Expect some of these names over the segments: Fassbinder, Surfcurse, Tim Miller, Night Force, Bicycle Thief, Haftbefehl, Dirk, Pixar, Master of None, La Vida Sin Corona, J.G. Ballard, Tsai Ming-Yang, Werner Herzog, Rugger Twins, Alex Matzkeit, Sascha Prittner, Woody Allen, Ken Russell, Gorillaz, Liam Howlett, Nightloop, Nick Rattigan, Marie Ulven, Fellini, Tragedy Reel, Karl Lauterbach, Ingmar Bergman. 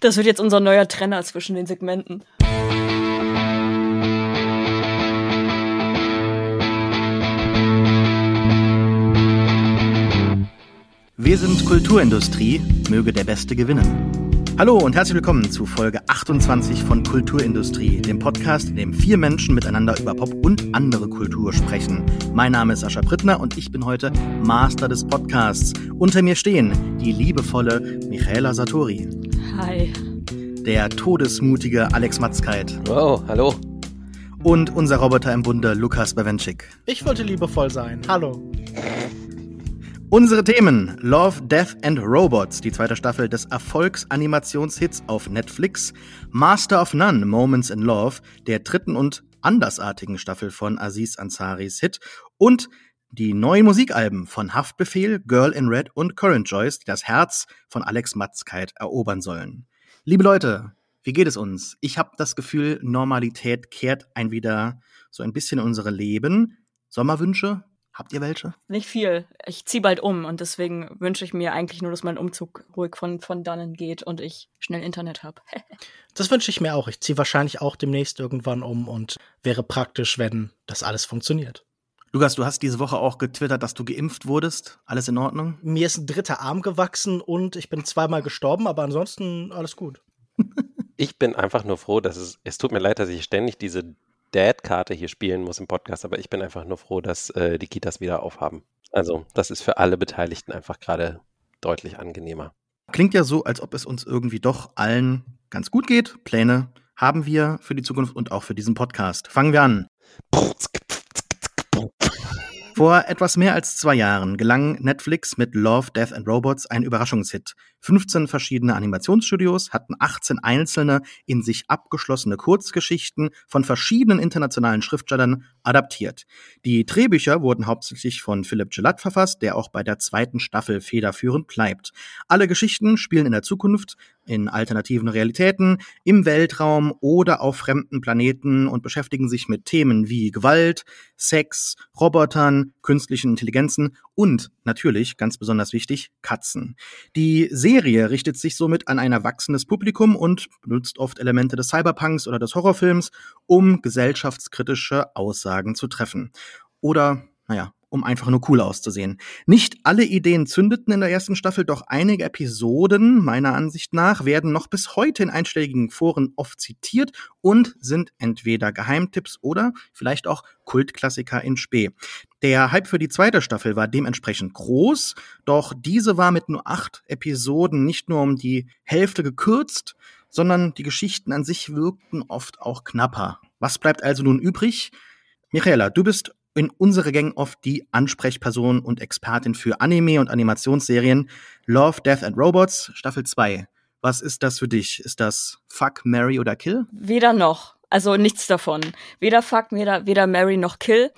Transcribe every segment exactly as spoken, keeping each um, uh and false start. Das wird jetzt unser neuer Trenner zwischen den Segmenten. Wir sind Kulturindustrie, möge der Beste gewinnen. Hallo und herzlich willkommen zu Folge achtundzwanzig von Kulturindustrie, dem Podcast, in dem vier Menschen miteinander über Pop und andere Kultur sprechen. Mein Name ist Sascha Prittner und ich bin heute Master des Podcasts. Unter mir stehen die liebevolle Michaela Satori. Hi. Der todesmutige Alex Matzkeit. Wow, hallo. Und unser Roboter im Bunde, Lukas Bawenschik. Ich wollte liebevoll sein. Hallo. Unsere Themen: Love, Death and Robots, die zweite Staffel des Erfolgsanimation-Hits auf Netflix, Master of None, Moments in Love, der dritten und andersartigen Staffel von Aziz Ansaris Hit und die neuen Musikalben von Haftbefehl, Girl in Red und Current Joys, die das Herz von Alex Matzkeit erobern sollen. Liebe Leute, wie geht es uns? Ich habe das Gefühl, Normalität kehrt ein wieder so ein bisschen in unsere Leben. Sommerwünsche? Habt ihr welche? Nicht viel. Ich ziehe bald um und deswegen wünsche ich mir eigentlich nur, dass mein Umzug ruhig von, von dannen geht und ich schnell Internet habe. Das wünsche ich mir auch. Ich ziehe wahrscheinlich auch demnächst irgendwann um und wäre praktisch, wenn das alles funktioniert. Lukas, du hast diese Woche auch getwittert, dass du geimpft wurdest. Alles in Ordnung? Mir ist ein dritter Arm gewachsen und ich bin zweimal gestorben, aber ansonsten alles gut. Ich bin einfach nur froh, dass es, es tut mir leid, dass ich ständig diese Dad-Karte hier spielen muss im Podcast, aber ich bin einfach nur froh, dass äh, die Kitas wieder aufhaben. Also das ist für alle Beteiligten einfach gerade deutlich angenehmer. Klingt ja so, als ob es uns irgendwie doch allen ganz gut geht. Pläne haben wir für die Zukunft und auch für diesen Podcast. Fangen wir an. Vor etwas mehr als zwei Jahren gelang Netflix mit Love, Death and Robots ein Überraschungshit. fünfzehn verschiedene Animationsstudios hatten achtzehn einzelne, in sich abgeschlossene Kurzgeschichten von verschiedenen internationalen Schriftstellern adaptiert. Die Drehbücher wurden hauptsächlich von Philipp Gellatt verfasst, der auch bei der zweiten Staffel federführend bleibt. Alle Geschichten spielen in der Zukunft, in alternativen Realitäten, im Weltraum oder auf fremden Planeten und beschäftigen sich mit Themen wie Gewalt, Sex, Robotern, künstlichen Intelligenzen und natürlich, ganz besonders wichtig, Katzen. Die Serie richtet sich somit an ein erwachsenes Publikum und benutzt oft Elemente des Cyberpunks oder des Horrorfilms, um gesellschaftskritische Aussagen zu treffen. Oder, naja, um einfach nur cool auszusehen. Nicht alle Ideen zündeten in der ersten Staffel, doch einige Episoden, meiner Ansicht nach, werden noch bis heute in einschlägigen Foren oft zitiert und sind entweder Geheimtipps oder vielleicht auch Kultklassiker in Spee. Der Hype für die zweite Staffel war dementsprechend groß, doch diese war mit nur acht Episoden nicht nur um die Hälfte gekürzt, sondern die Geschichten an sich wirkten oft auch knapper. Was bleibt also nun übrig? Michaela, du bist in unsere Gang oft die Ansprechperson und Expertin für Anime und Animationsserien. Love, Death and Robots, Staffel zwei. Was ist das für dich? Ist das Fuck, Marry oder Kill? Weder noch. Also nichts davon. Weder Fuck, weder, weder Marry noch Kill.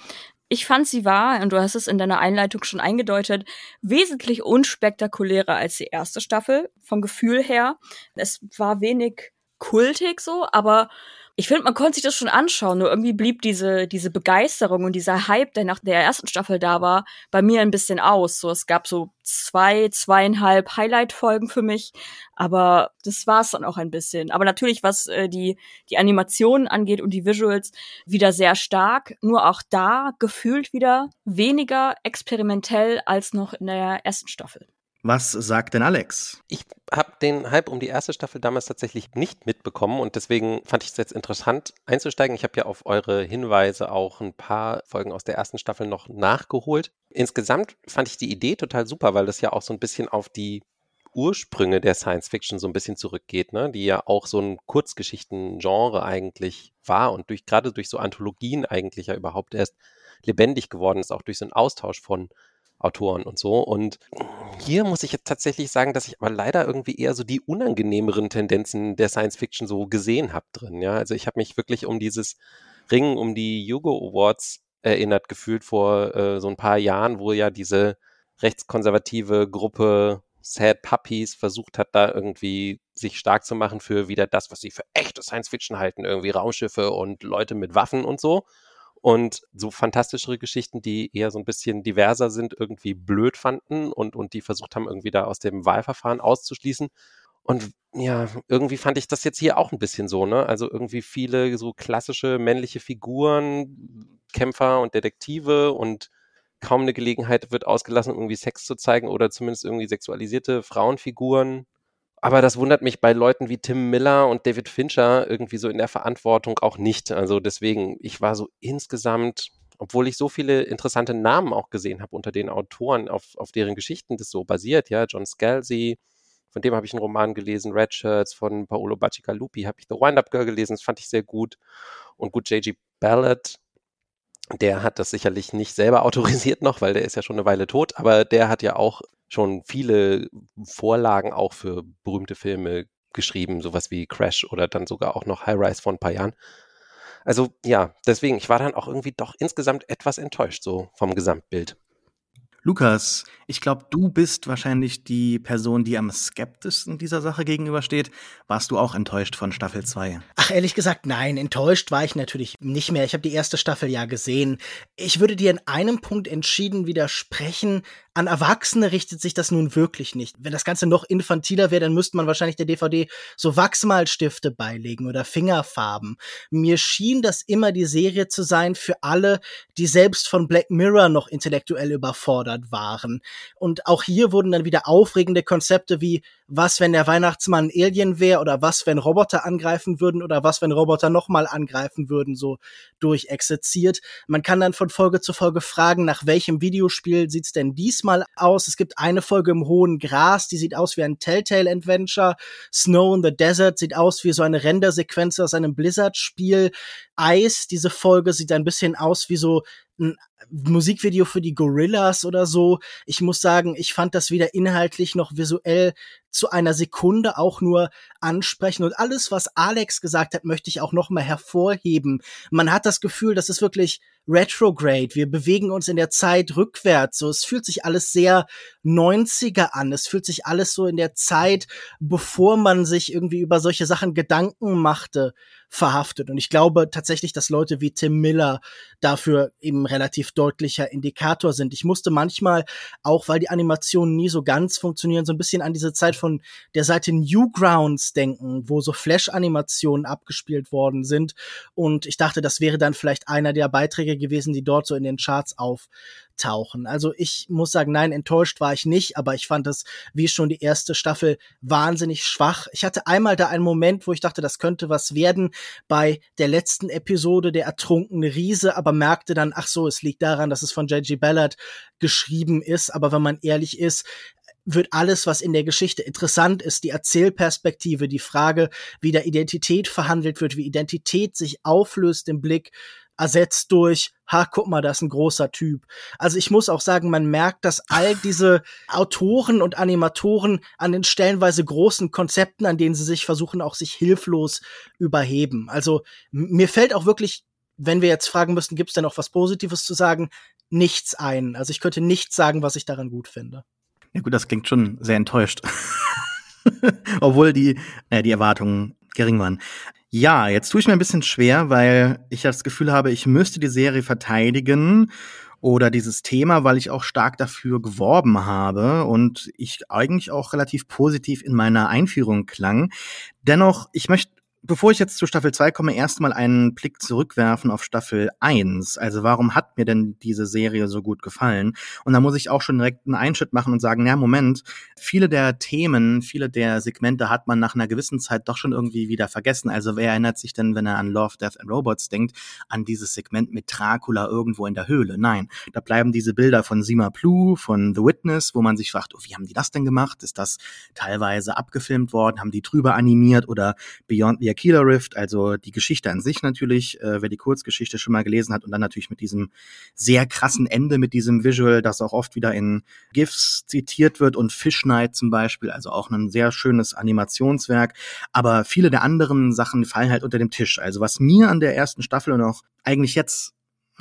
Ich fand, sie war, und du hast es in deiner Einleitung schon eingedeutet, wesentlich unspektakulärer als die erste Staffel, vom Gefühl her. Es war wenig kultig so, aber ich finde, man konnte sich das schon anschauen, nur irgendwie blieb diese diese Begeisterung und dieser Hype, der nach der ersten Staffel da war, bei mir ein bisschen aus. So, es gab so zwei, zweieinhalb Highlight-Folgen für mich, aber das war's dann auch ein bisschen. Aber natürlich, was äh, die die Animationen angeht und die Visuals, wieder sehr stark, nur auch da gefühlt wieder weniger experimentell als noch in der ersten Staffel. Was sagt denn Alex? Ich habe den Hype um die erste Staffel damals tatsächlich nicht mitbekommen und deswegen fand ich es jetzt interessant einzusteigen. Ich habe ja auf eure Hinweise auch ein paar Folgen aus der ersten Staffel noch nachgeholt. Insgesamt fand ich die Idee total super, weil das ja auch so ein bisschen auf die Ursprünge der Science-Fiction so ein bisschen zurückgeht, ne? Die ja auch so ein Kurzgeschichten-Genre eigentlich war und durch gerade durch so Anthologien eigentlich ja überhaupt erst lebendig geworden ist, auch durch so einen Austausch von Autoren und so. Und hier muss ich jetzt tatsächlich sagen, dass ich aber leider irgendwie eher so die unangenehmeren Tendenzen der Science-Fiction so gesehen habe drin. Ja, also ich habe mich wirklich um dieses Ringen um die Hugo Awards erinnert gefühlt vor äh, so ein paar Jahren, wo ja diese rechtskonservative Gruppe Sad Puppies versucht hat, da irgendwie sich stark zu machen für wieder das, was sie für echte Science-Fiction halten, irgendwie Raumschiffe und Leute mit Waffen und so. und so fantastischere Geschichten, die eher so ein bisschen diverser sind, irgendwie blöd fanden und, und die versucht haben, irgendwie da aus dem Wahlverfahren auszuschließen. Und ja, irgendwie fand ich das jetzt hier auch ein bisschen so, ne? Also irgendwie viele so klassische männliche Figuren, Kämpfer und Detektive und kaum eine Gelegenheit wird ausgelassen, irgendwie Sex zu zeigen oder zumindest irgendwie sexualisierte Frauenfiguren. Aber das wundert mich bei Leuten wie Tim Miller und David Fincher irgendwie so in der Verantwortung auch nicht. Also deswegen, ich war so insgesamt, obwohl ich so viele interessante Namen auch gesehen habe unter den Autoren, auf, auf deren Geschichten das so basiert, ja, John Scalzi, von dem habe ich einen Roman gelesen, Red Shirts, von Paolo Bacigalupi habe ich The Wind-Up Girl gelesen, das fand ich sehr gut. Und gut, J G. Ballard, der hat das sicherlich nicht selber autorisiert noch, weil der ist ja schon eine Weile tot, aber der hat ja auch schon viele Vorlagen auch für berühmte Filme geschrieben, sowas wie Crash oder dann sogar auch noch High Rise vor ein paar Jahren. Also ja, deswegen, ich war dann auch irgendwie doch insgesamt etwas enttäuscht so vom Gesamtbild. Lukas, ich glaube, du bist wahrscheinlich die Person, die am skeptischsten dieser Sache gegenübersteht. Warst du auch enttäuscht von Staffel zwei? Ach, ehrlich gesagt, nein. Enttäuscht war ich natürlich nicht mehr. Ich habe die erste Staffel ja gesehen. Ich würde dir in einem Punkt entschieden widersprechen. An Erwachsene richtet sich das nun wirklich nicht. Wenn das Ganze noch infantiler wäre, dann müsste man wahrscheinlich der D V D so Wachsmalstifte beilegen oder Fingerfarben. Mir schien das immer die Serie zu sein für alle, die selbst von Black Mirror noch intellektuell überfordert waren. Und auch hier wurden dann wieder aufregende Konzepte wie, was, wenn der Weihnachtsmann ein Alien wäre oder was, wenn Roboter angreifen würden oder was, wenn Roboter nochmal angreifen würden, so durchexerziert. Man kann dann von Folge zu Folge fragen, nach welchem Videospiel sieht's denn diesmal aus? Es gibt eine Folge im hohen Gras, die sieht aus wie ein Telltale-Adventure. Snow in the Desert sieht aus wie so eine Rendersequenz aus einem Blizzard-Spiel. Eis, diese Folge sieht ein bisschen aus wie so ein Musikvideo für die Gorillaz oder so. Ich muss sagen, ich fand das weder inhaltlich noch visuell zu einer Sekunde auch nur ansprechend. Und alles, was Alex gesagt hat, möchte ich auch noch mal hervorheben. Man hat das Gefühl, das ist wirklich retrograde. Wir bewegen uns in der Zeit rückwärts. So, es fühlt sich alles sehr neunziger an. Es fühlt sich alles so in der Zeit, bevor man sich irgendwie über solche Sachen Gedanken machte, verhaftet. Und ich glaube tatsächlich, dass Leute wie Tim Miller dafür eben relativ deutlicher Indikator sind. Ich musste manchmal, auch weil die Animationen nie so ganz funktionieren, so ein bisschen an diese Zeit von der Seite Newgrounds denken, wo so Flash-Animationen abgespielt worden sind. Und ich dachte, das wäre dann vielleicht einer der Beiträge gewesen, die dort so in den Charts auftauchen. Also ich muss sagen, nein, enttäuscht war ich nicht, aber ich fand das, wie schon die erste Staffel, wahnsinnig schwach. Ich hatte einmal da einen Moment, wo ich dachte, das könnte was werden, bei der letzten Episode, der ertrunkene Riese, aber merkte dann, ach so, es liegt daran, dass es von J G. Ballard geschrieben ist. Aber wenn man ehrlich ist, wird alles, was in der Geschichte interessant ist, die Erzählperspektive, die Frage, wie der Identität verhandelt wird, wie Identität sich auflöst im Blick, ersetzt durch, ha, guck mal, da ist ein großer Typ. Also ich muss auch sagen, man merkt, dass all diese Autoren und Animatoren an den stellenweise großen Konzepten, an denen sie sich versuchen, auch sich hilflos überheben. Also m- mir fällt auch wirklich, wenn wir jetzt fragen müssten, gibt's denn auch was Positives zu sagen, nichts ein. Also ich könnte nichts sagen, was ich daran gut finde. Ja gut, das klingt schon sehr enttäuscht. Obwohl die, äh, die Erwartungen gering waren. Ja, jetzt tue ich mir ein bisschen schwer, weil ich das Gefühl habe, ich müsste die Serie verteidigen oder dieses Thema, weil ich auch stark dafür geworben habe und ich eigentlich auch relativ positiv in meiner Einführung klang. Dennoch, ich möchte, bevor ich jetzt zu Staffel zwei komme, erstmal einen Blick zurückwerfen auf Staffel eins. Also warum hat mir denn diese Serie so gut gefallen? Und da muss ich auch schon direkt einen Einschnitt machen und sagen, ja, Moment, viele der Themen, viele der Segmente hat man nach einer gewissen Zeit doch schon irgendwie wieder vergessen. Also wer erinnert sich denn, wenn er an Love, Death and Robots denkt, an dieses Segment mit Dracula irgendwo in der Höhle? Nein, da bleiben diese Bilder von Sima Plou, von The Witness, wo man sich fragt, oh, wie haben die das denn gemacht? Ist das teilweise abgefilmt worden? Haben die drüber animiert? Oder Beyond the Killer Rift, also die Geschichte an sich natürlich, äh, wer die Kurzgeschichte schon mal gelesen hat und dann natürlich mit diesem sehr krassen Ende, mit diesem Visual, das auch oft wieder in GIFs zitiert wird und Fish Night zum Beispiel, also auch ein sehr schönes Animationswerk, aber viele der anderen Sachen fallen halt unter dem Tisch. Also was mir an der ersten Staffel und auch eigentlich jetzt,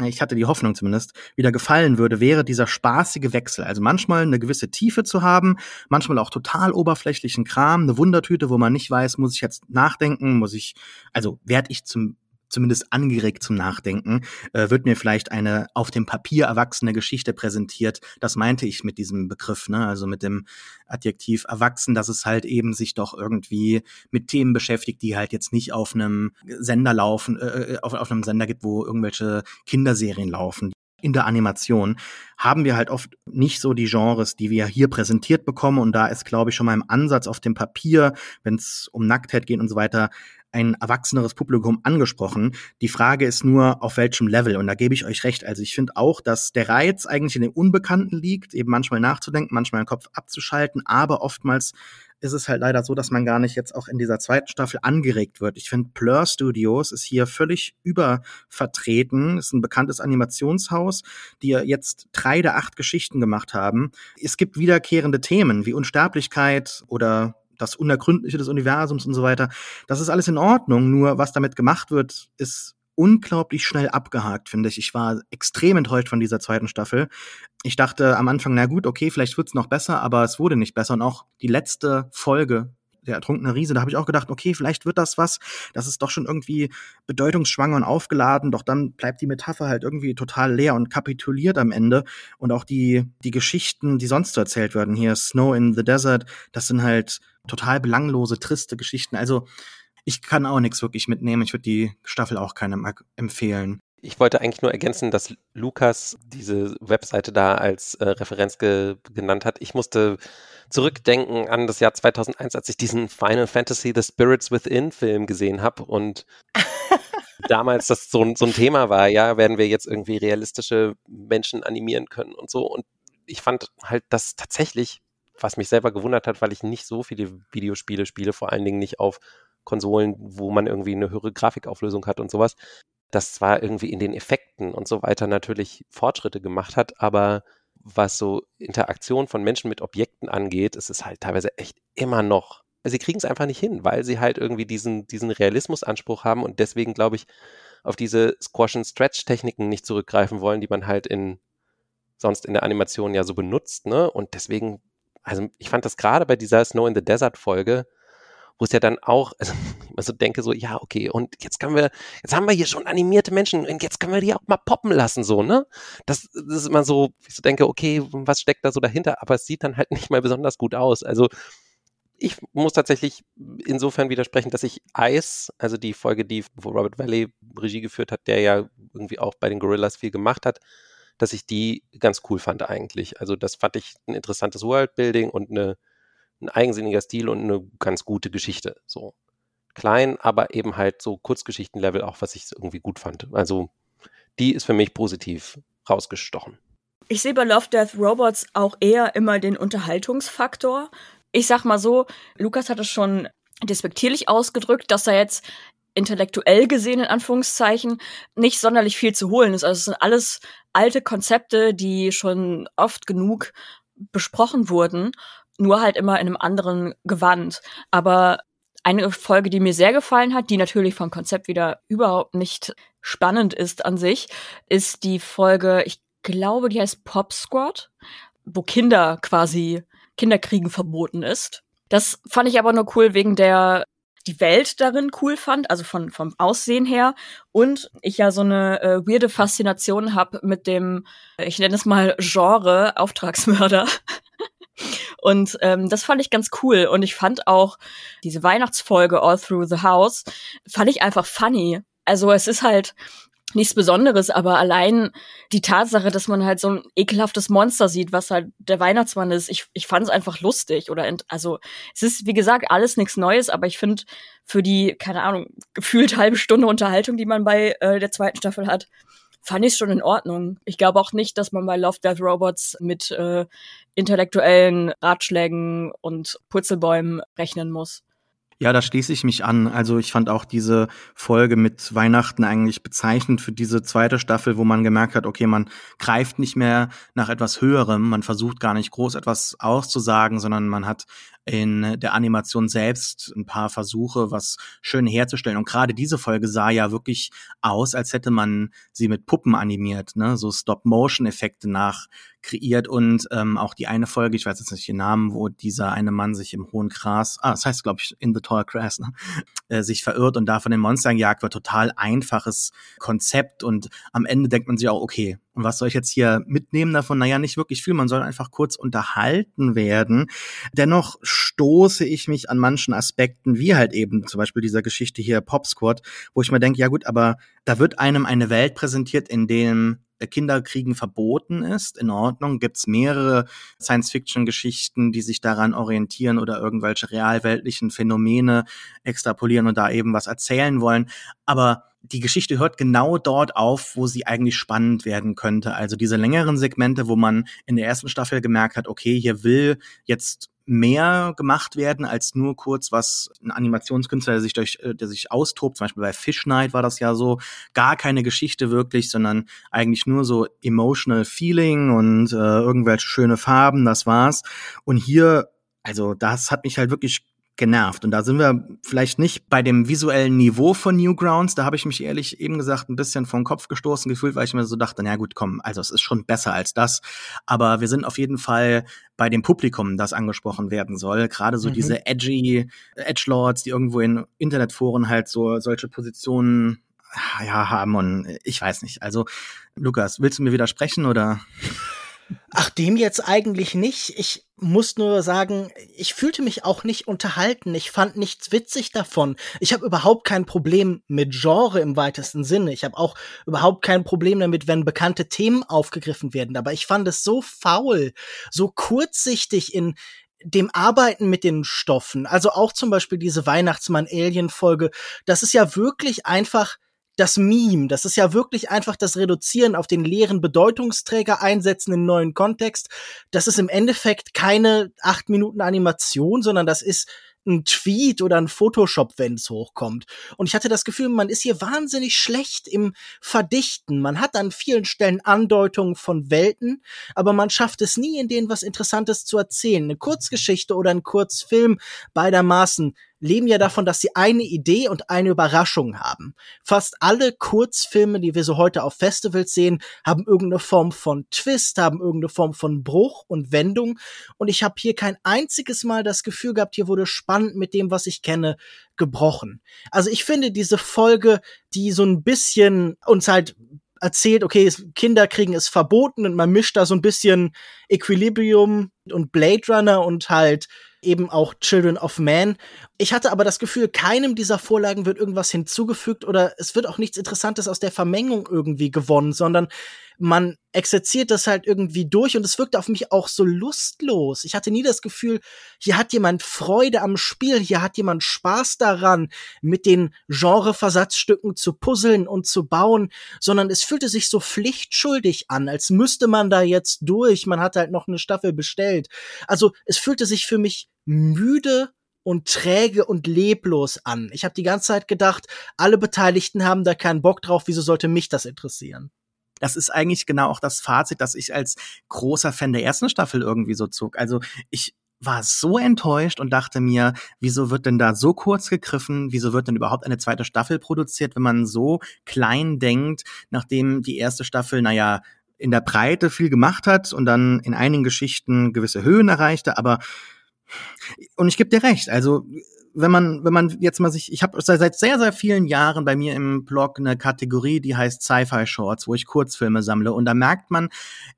ich hatte die Hoffnung zumindest, wieder gefallen würde, wäre dieser spaßige Wechsel. Also manchmal eine gewisse Tiefe zu haben, manchmal auch total oberflächlichen Kram, eine Wundertüte, wo man nicht weiß, muss ich jetzt nachdenken, muss ich, also werde ich zum zumindest angeregt zum Nachdenken, äh, wird mir vielleicht eine auf dem Papier erwachsene Geschichte präsentiert. Das meinte ich mit diesem Begriff, ne? Also mit dem Adjektiv erwachsen, dass es halt eben sich doch irgendwie mit Themen beschäftigt, die halt jetzt nicht auf einem Sender laufen, äh, auf, auf einem Sender gibt, wo irgendwelche Kinderserien laufen. In der Animation haben wir halt oft nicht so die Genres, die wir hier präsentiert bekommen. Und da ist, glaube ich, schon mal im Ansatz auf dem Papier, wenn es um Nacktheit geht und so weiter, ein erwachseneres Publikum angesprochen. Die Frage ist nur, auf welchem Level? Und da gebe ich euch recht. Also ich finde auch, dass der Reiz eigentlich in dem Unbekannten liegt, eben manchmal nachzudenken, manchmal den Kopf abzuschalten, aber oftmals ist es halt leider so, dass man gar nicht jetzt auch in dieser zweiten Staffel angeregt wird. Ich finde, Blur Studios ist hier völlig übervertreten. Ist ein bekanntes Animationshaus, die jetzt drei der acht Geschichten gemacht haben. Es gibt wiederkehrende Themen wie Unsterblichkeit oder das Unergründliche des Universums und so weiter. Das ist alles in Ordnung, nur was damit gemacht wird, ist unglaublich schnell abgehakt, finde ich. Ich war extrem enttäuscht von dieser zweiten Staffel. Ich dachte am Anfang, na gut, okay, vielleicht wird's noch besser, aber es wurde nicht besser. Und auch die letzte Folge, der ertrunkene Riese, da habe ich auch gedacht, okay, vielleicht wird das was. Das ist doch schon irgendwie bedeutungsschwanger und aufgeladen. Doch dann bleibt die Metapher halt irgendwie total leer und kapituliert am Ende. Und auch die, die Geschichten, die sonst so erzählt werden, hier Snow in the Desert, das sind halt total belanglose, triste Geschichten. Also ich kann auch nichts wirklich mitnehmen. Ich würde die Staffel auch keinem empfehlen. Ich wollte eigentlich nur ergänzen, dass Lukas diese Webseite da als äh, Referenz ge- genannt hat. Ich musste zurückdenken an das Jahr zweitausendeins, als ich diesen Final Fantasy The Spirits Within Film gesehen habe und damals das so, so ein Thema war, ja, werden wir jetzt irgendwie realistische Menschen animieren können und so. Und ich fand halt, dass tatsächlich, was mich selber gewundert hat, weil ich nicht so viele Videospiele spiele, vor allen Dingen nicht auf Konsolen, wo man irgendwie eine höhere Grafikauflösung hat und sowas, das zwar irgendwie in den Effekten und so weiter natürlich Fortschritte gemacht hat, aber was so Interaktion von Menschen mit Objekten angeht, ist es halt teilweise echt immer noch, sie kriegen es einfach nicht hin, weil sie halt irgendwie diesen, diesen Realismusanspruch haben und deswegen, glaube ich, auf diese Squash-and-Stretch-Techniken nicht zurückgreifen wollen, die man halt in sonst in der Animation ja so benutzt, ne? Und deswegen, also ich fand das gerade bei dieser Snow in the Desert-Folge, wo es ja dann auch, also ich immer so denke so, ja, okay, und jetzt können wir, jetzt haben wir hier schon animierte Menschen und jetzt können wir die auch mal poppen lassen, so, ne? Das, das ist immer so, ich so denke, okay, was steckt da so dahinter? Aber es sieht dann halt nicht mal besonders gut aus. Also ich muss tatsächlich insofern widersprechen, dass ich Ice, also die Folge, die wo Robert Valley Regie geführt hat, der ja irgendwie auch bei den Gorillaz viel gemacht hat, dass ich die ganz cool fand eigentlich. Also das fand ich ein interessantes Worldbuilding und eine ein eigensinniger Stil und eine ganz gute Geschichte. So klein, aber eben halt so Kurzgeschichtenlevel auch, was ich irgendwie gut fand. Also die ist für mich positiv rausgestochen. Ich sehe bei Love, Death, Robots auch eher immer den Unterhaltungsfaktor. Ich sag mal so, Lukas hat es schon despektierlich ausgedrückt, dass er jetzt intellektuell gesehen, in Anführungszeichen, nicht sonderlich viel zu holen ist. Also es sind alles alte Konzepte, die schon oft genug besprochen wurden, nur halt immer in einem anderen Gewand. Aber eine Folge, die mir sehr gefallen hat, die natürlich vom Konzept wieder überhaupt nicht spannend ist an sich, ist die Folge, ich glaube, die heißt Pop Squad, wo Kinder quasi, Kinderkriegen verboten ist. Das fand ich aber nur cool wegen der, die Welt darin cool fand, also von vom Aussehen her. Und ich ja so eine äh, weirde Faszination habe mit dem, ich nenne es mal Genre Auftragsmörder. Und ähm, das fand ich ganz cool. Und ich fand auch diese Weihnachtsfolge All Through the House, fand ich einfach funny. Also es ist halt nichts Besonderes, aber allein die Tatsache, dass man halt so ein ekelhaftes Monster sieht, was halt der Weihnachtsmann ist, ich, ich fand es einfach lustig. Oder ent- also es ist, wie gesagt, alles nichts Neues, aber ich finde für die, keine Ahnung, gefühlt halbe Stunde Unterhaltung, die man bei äh, der zweiten Staffel hat, fand ich schon in Ordnung. Ich glaube auch nicht, dass man bei Love, Death, Robots mit äh, intellektuellen Ratschlägen und Purzelbäumen rechnen muss. Ja, da schließe ich mich an. Also ich fand auch diese Folge mit Weihnachten eigentlich bezeichnend für diese zweite Staffel, wo man gemerkt hat, okay, man greift nicht mehr nach etwas Höherem, man versucht gar nicht groß etwas auszusagen, sondern man hat in der Animation selbst ein paar Versuche, was schön herzustellen. Und gerade diese Folge sah ja wirklich aus, als hätte man sie mit Puppen animiert, ne? So Stop-Motion-Effekte nach kreiert und ähm, auch die eine Folge, ich weiß jetzt nicht den Namen, wo dieser eine Mann sich im hohen Gras, ah, das heißt, glaube ich, in the tall grass, ne? äh, sich verirrt und da von den Monstern jagt, war total einfaches Konzept und am Ende denkt man sich auch, okay, und was soll ich jetzt hier mitnehmen davon? Naja, nicht wirklich viel, man soll einfach kurz unterhalten werden. Dennoch stoße ich mich an manchen Aspekten, wie halt eben zum Beispiel dieser Geschichte hier Pop Squad, wo ich mir denke, ja gut, aber da wird einem eine Welt präsentiert, in dem Kinderkriegen verboten ist. In Ordnung, gibt es mehrere Science-Fiction-Geschichten, die sich daran orientieren oder irgendwelche realweltlichen Phänomene extrapolieren und da eben was erzählen wollen. Aber die Geschichte hört genau dort auf, wo sie eigentlich spannend werden könnte. Also diese längeren Segmente, wo man in der ersten Staffel gemerkt hat, okay, hier will jetzt mehr gemacht werden als nur kurz was ein Animationskünstler, der sich durch, der sich austobt, zum Beispiel bei Fish Night war das ja so, gar keine Geschichte wirklich, sondern eigentlich nur so emotional feeling und äh, irgendwelche schöne Farben, das war's. Und hier, also das hat mich halt wirklich genervt. Und da sind wir vielleicht nicht bei dem visuellen Niveau von Newgrounds. Da habe ich mich ehrlich eben gesagt ein bisschen vor den Kopf gestoßen gefühlt, weil ich mir so dachte, na gut, komm, also es ist schon besser als das. Aber wir sind auf jeden Fall bei dem Publikum, das angesprochen werden soll. Gerade so mhm. diese edgy Edgelords, die irgendwo in Internetforen halt so solche Positionen ja, haben und ich weiß nicht. Also Lukas, willst du mir widersprechen oder? Ach, dem jetzt eigentlich nicht. Ich muss nur sagen, ich fühlte mich auch nicht unterhalten. Ich fand nichts witzig davon. Ich habe überhaupt kein Problem mit Genre im weitesten Sinne. Ich habe auch überhaupt kein Problem damit, wenn bekannte Themen aufgegriffen werden. Aber ich fand es so faul, so kurzsichtig in dem Arbeiten mit den Stoffen. Also auch zum Beispiel diese Weihnachtsmann-Alien-Folge. Das ist ja wirklich einfach das Meme, das ist ja wirklich einfach das Reduzieren auf den leeren Bedeutungsträger einsetzen in neuen Kontext. Das ist im Endeffekt keine acht Minuten Animation, sondern das ist ein Tweet oder ein Photoshop, wenn es hochkommt. Und ich hatte das Gefühl, man ist hier wahnsinnig schlecht im Verdichten. Man hat an vielen Stellen Andeutungen von Welten, aber man schafft es nie, in denen was Interessantes zu erzählen. Eine Kurzgeschichte oder ein Kurzfilm beidermaßen leben ja davon, dass sie eine Idee und eine Überraschung haben. Fast alle Kurzfilme, die wir so heute auf Festivals sehen, haben irgendeine Form von Twist, haben irgendeine Form von Bruch und Wendung. Und ich habe hier kein einziges Mal das Gefühl gehabt, hier wurde spannend mit dem, was ich kenne, gebrochen. Also ich finde diese Folge, die so ein bisschen uns halt erzählt, okay, Kinderkriegen ist verboten und man mischt da so ein bisschen Equilibrium und Blade Runner und halt eben auch Children of Man. Ich hatte aber das Gefühl, keinem dieser Vorlagen wird irgendwas hinzugefügt oder es wird auch nichts Interessantes aus der Vermengung irgendwie gewonnen, sondern man exerziert das halt irgendwie durch und es wirkte auf mich auch so lustlos. Ich hatte nie das Gefühl, hier hat jemand Freude am Spiel, hier hat jemand Spaß daran, mit den Genreversatzstücken zu puzzeln und zu bauen, sondern es fühlte sich so pflichtschuldig an, als müsste man da jetzt durch. Man hat halt noch eine Staffel bestellt. Also es fühlte sich für mich müde und träge und leblos an. Ich habe die ganze Zeit gedacht, alle Beteiligten haben da keinen Bock drauf, wieso sollte mich das interessieren? Das ist eigentlich genau auch das Fazit, das ich als großer Fan der ersten Staffel irgendwie so zog. Also ich war so enttäuscht und dachte mir, wieso wird denn da so kurz gegriffen? Wieso wird denn überhaupt eine zweite Staffel produziert, wenn man so klein denkt, nachdem die erste Staffel, naja, in der Breite viel gemacht hat und dann in einigen Geschichten gewisse Höhen erreichte, aber und ich gebe dir recht, also wenn man wenn man jetzt mal sich, ich habe seit sehr, sehr vielen Jahren bei mir im Blog eine Kategorie, die heißt Sci-Fi Shorts, wo ich Kurzfilme sammle und da merkt man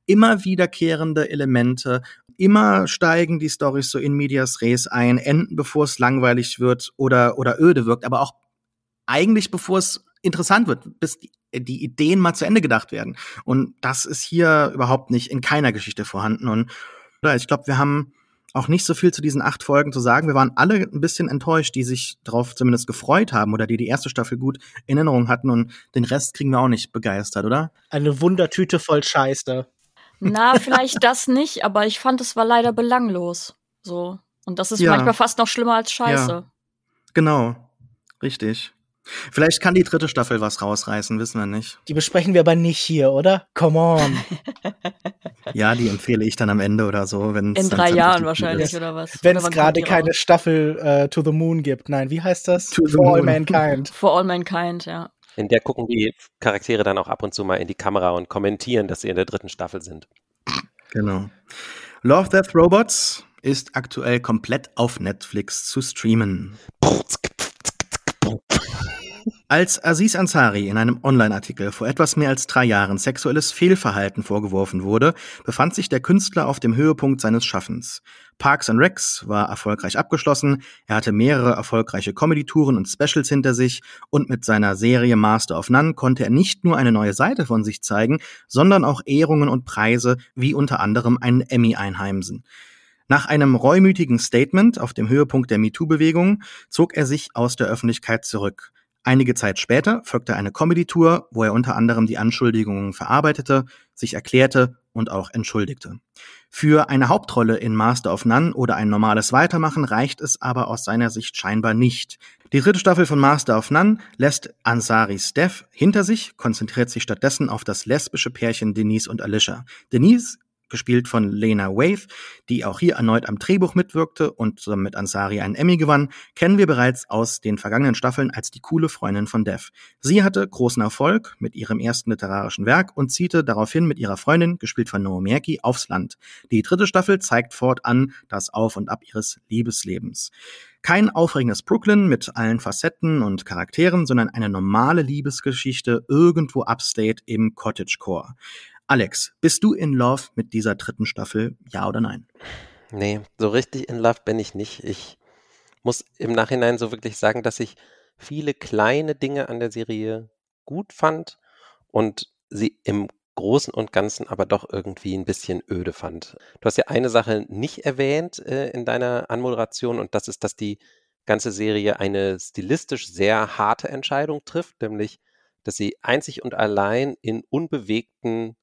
immer wiederkehrende Elemente, immer steigen die Storys so in medias res ein, enden bevor es langweilig wird oder oder öde wirkt, aber auch eigentlich bevor es interessant wird, bis die, die Ideen mal zu Ende gedacht werden und das ist hier überhaupt nicht in keiner Geschichte vorhanden und ich glaube, wir haben auch nicht so viel zu diesen acht Folgen zu sagen. Wir waren alle ein bisschen enttäuscht, die sich drauf zumindest gefreut haben oder die die erste Staffel gut in Erinnerung hatten und den Rest kriegen wir auch nicht begeistert, oder? Eine Wundertüte voll Scheiße. Na, vielleicht das nicht, aber ich fand, es war leider belanglos. So. Und das ist ja manchmal fast noch schlimmer als Scheiße. Ja. Genau. Richtig. Vielleicht kann die dritte Staffel was rausreißen, wissen wir nicht. Die besprechen wir aber nicht hier, oder? Come on. Ja, die empfehle ich dann am Ende oder so. Wenn's in drei Jahren wahrscheinlich ist. Oder was? Wenn es gerade keine raus? Staffel uh, To the Moon gibt. Nein, wie heißt das? To For All Mankind. For All Mankind, ja. In der gucken die Charaktere dann auch ab und zu mal in die Kamera und kommentieren, dass sie in der dritten Staffel sind. Genau. Love, Death, Robots ist aktuell komplett auf Netflix zu streamen. Als Aziz Ansari in einem Online-Artikel vor etwas mehr als drei Jahren sexuelles Fehlverhalten vorgeworfen wurde, befand sich der Künstler auf dem Höhepunkt seines Schaffens. Parks and Recs war erfolgreich abgeschlossen, er hatte mehrere erfolgreiche Comedy-Touren und Specials hinter sich und mit seiner Serie Master of None konnte er nicht nur eine neue Seite von sich zeigen, sondern auch Ehrungen und Preise, wie unter anderem einen Emmy einheimsen. Nach einem reumütigen Statement auf dem Höhepunkt der MeToo-Bewegung zog er sich aus der Öffentlichkeit zurück. Einige Zeit später folgte eine Comedy-Tour, wo er unter anderem die Anschuldigungen verarbeitete, sich erklärte und auch entschuldigte. Für eine Hauptrolle in Master of None oder ein normales Weitermachen reicht es aber aus seiner Sicht scheinbar nicht. Die dritte Staffel von Master of None lässt Ansaris Death hinter sich, konzentriert sich stattdessen auf das lesbische Pärchen Denise und Alicia. Denise, gespielt von Lena Waithe, die auch hier erneut am Drehbuch mitwirkte und zusammen mit Ansari einen Emmy gewann, kennen wir bereits aus den vergangenen Staffeln als die coole Freundin von Dev. Sie hatte großen Erfolg mit ihrem ersten literarischen Werk und ziehte daraufhin mit ihrer Freundin, gespielt von Noomierki, aufs Land. Die dritte Staffel zeigt fortan das Auf und Ab ihres Liebeslebens. Kein aufregendes Brooklyn mit allen Facetten und Charakteren, sondern eine normale Liebesgeschichte irgendwo upstate im Cottagecore. Alex, bist du in Love mit dieser dritten Staffel, ja oder nein? Nee, so richtig in Love bin ich nicht. Ich muss im Nachhinein so wirklich sagen, dass ich viele kleine Dinge an der Serie gut fand und sie im Großen und Ganzen aber doch irgendwie ein bisschen öde fand. Du hast ja eine Sache nicht erwähnt äh, in deiner Anmoderation und das ist, dass die ganze Serie eine stilistisch sehr harte Entscheidung trifft, nämlich, dass sie einzig und allein in unbewegten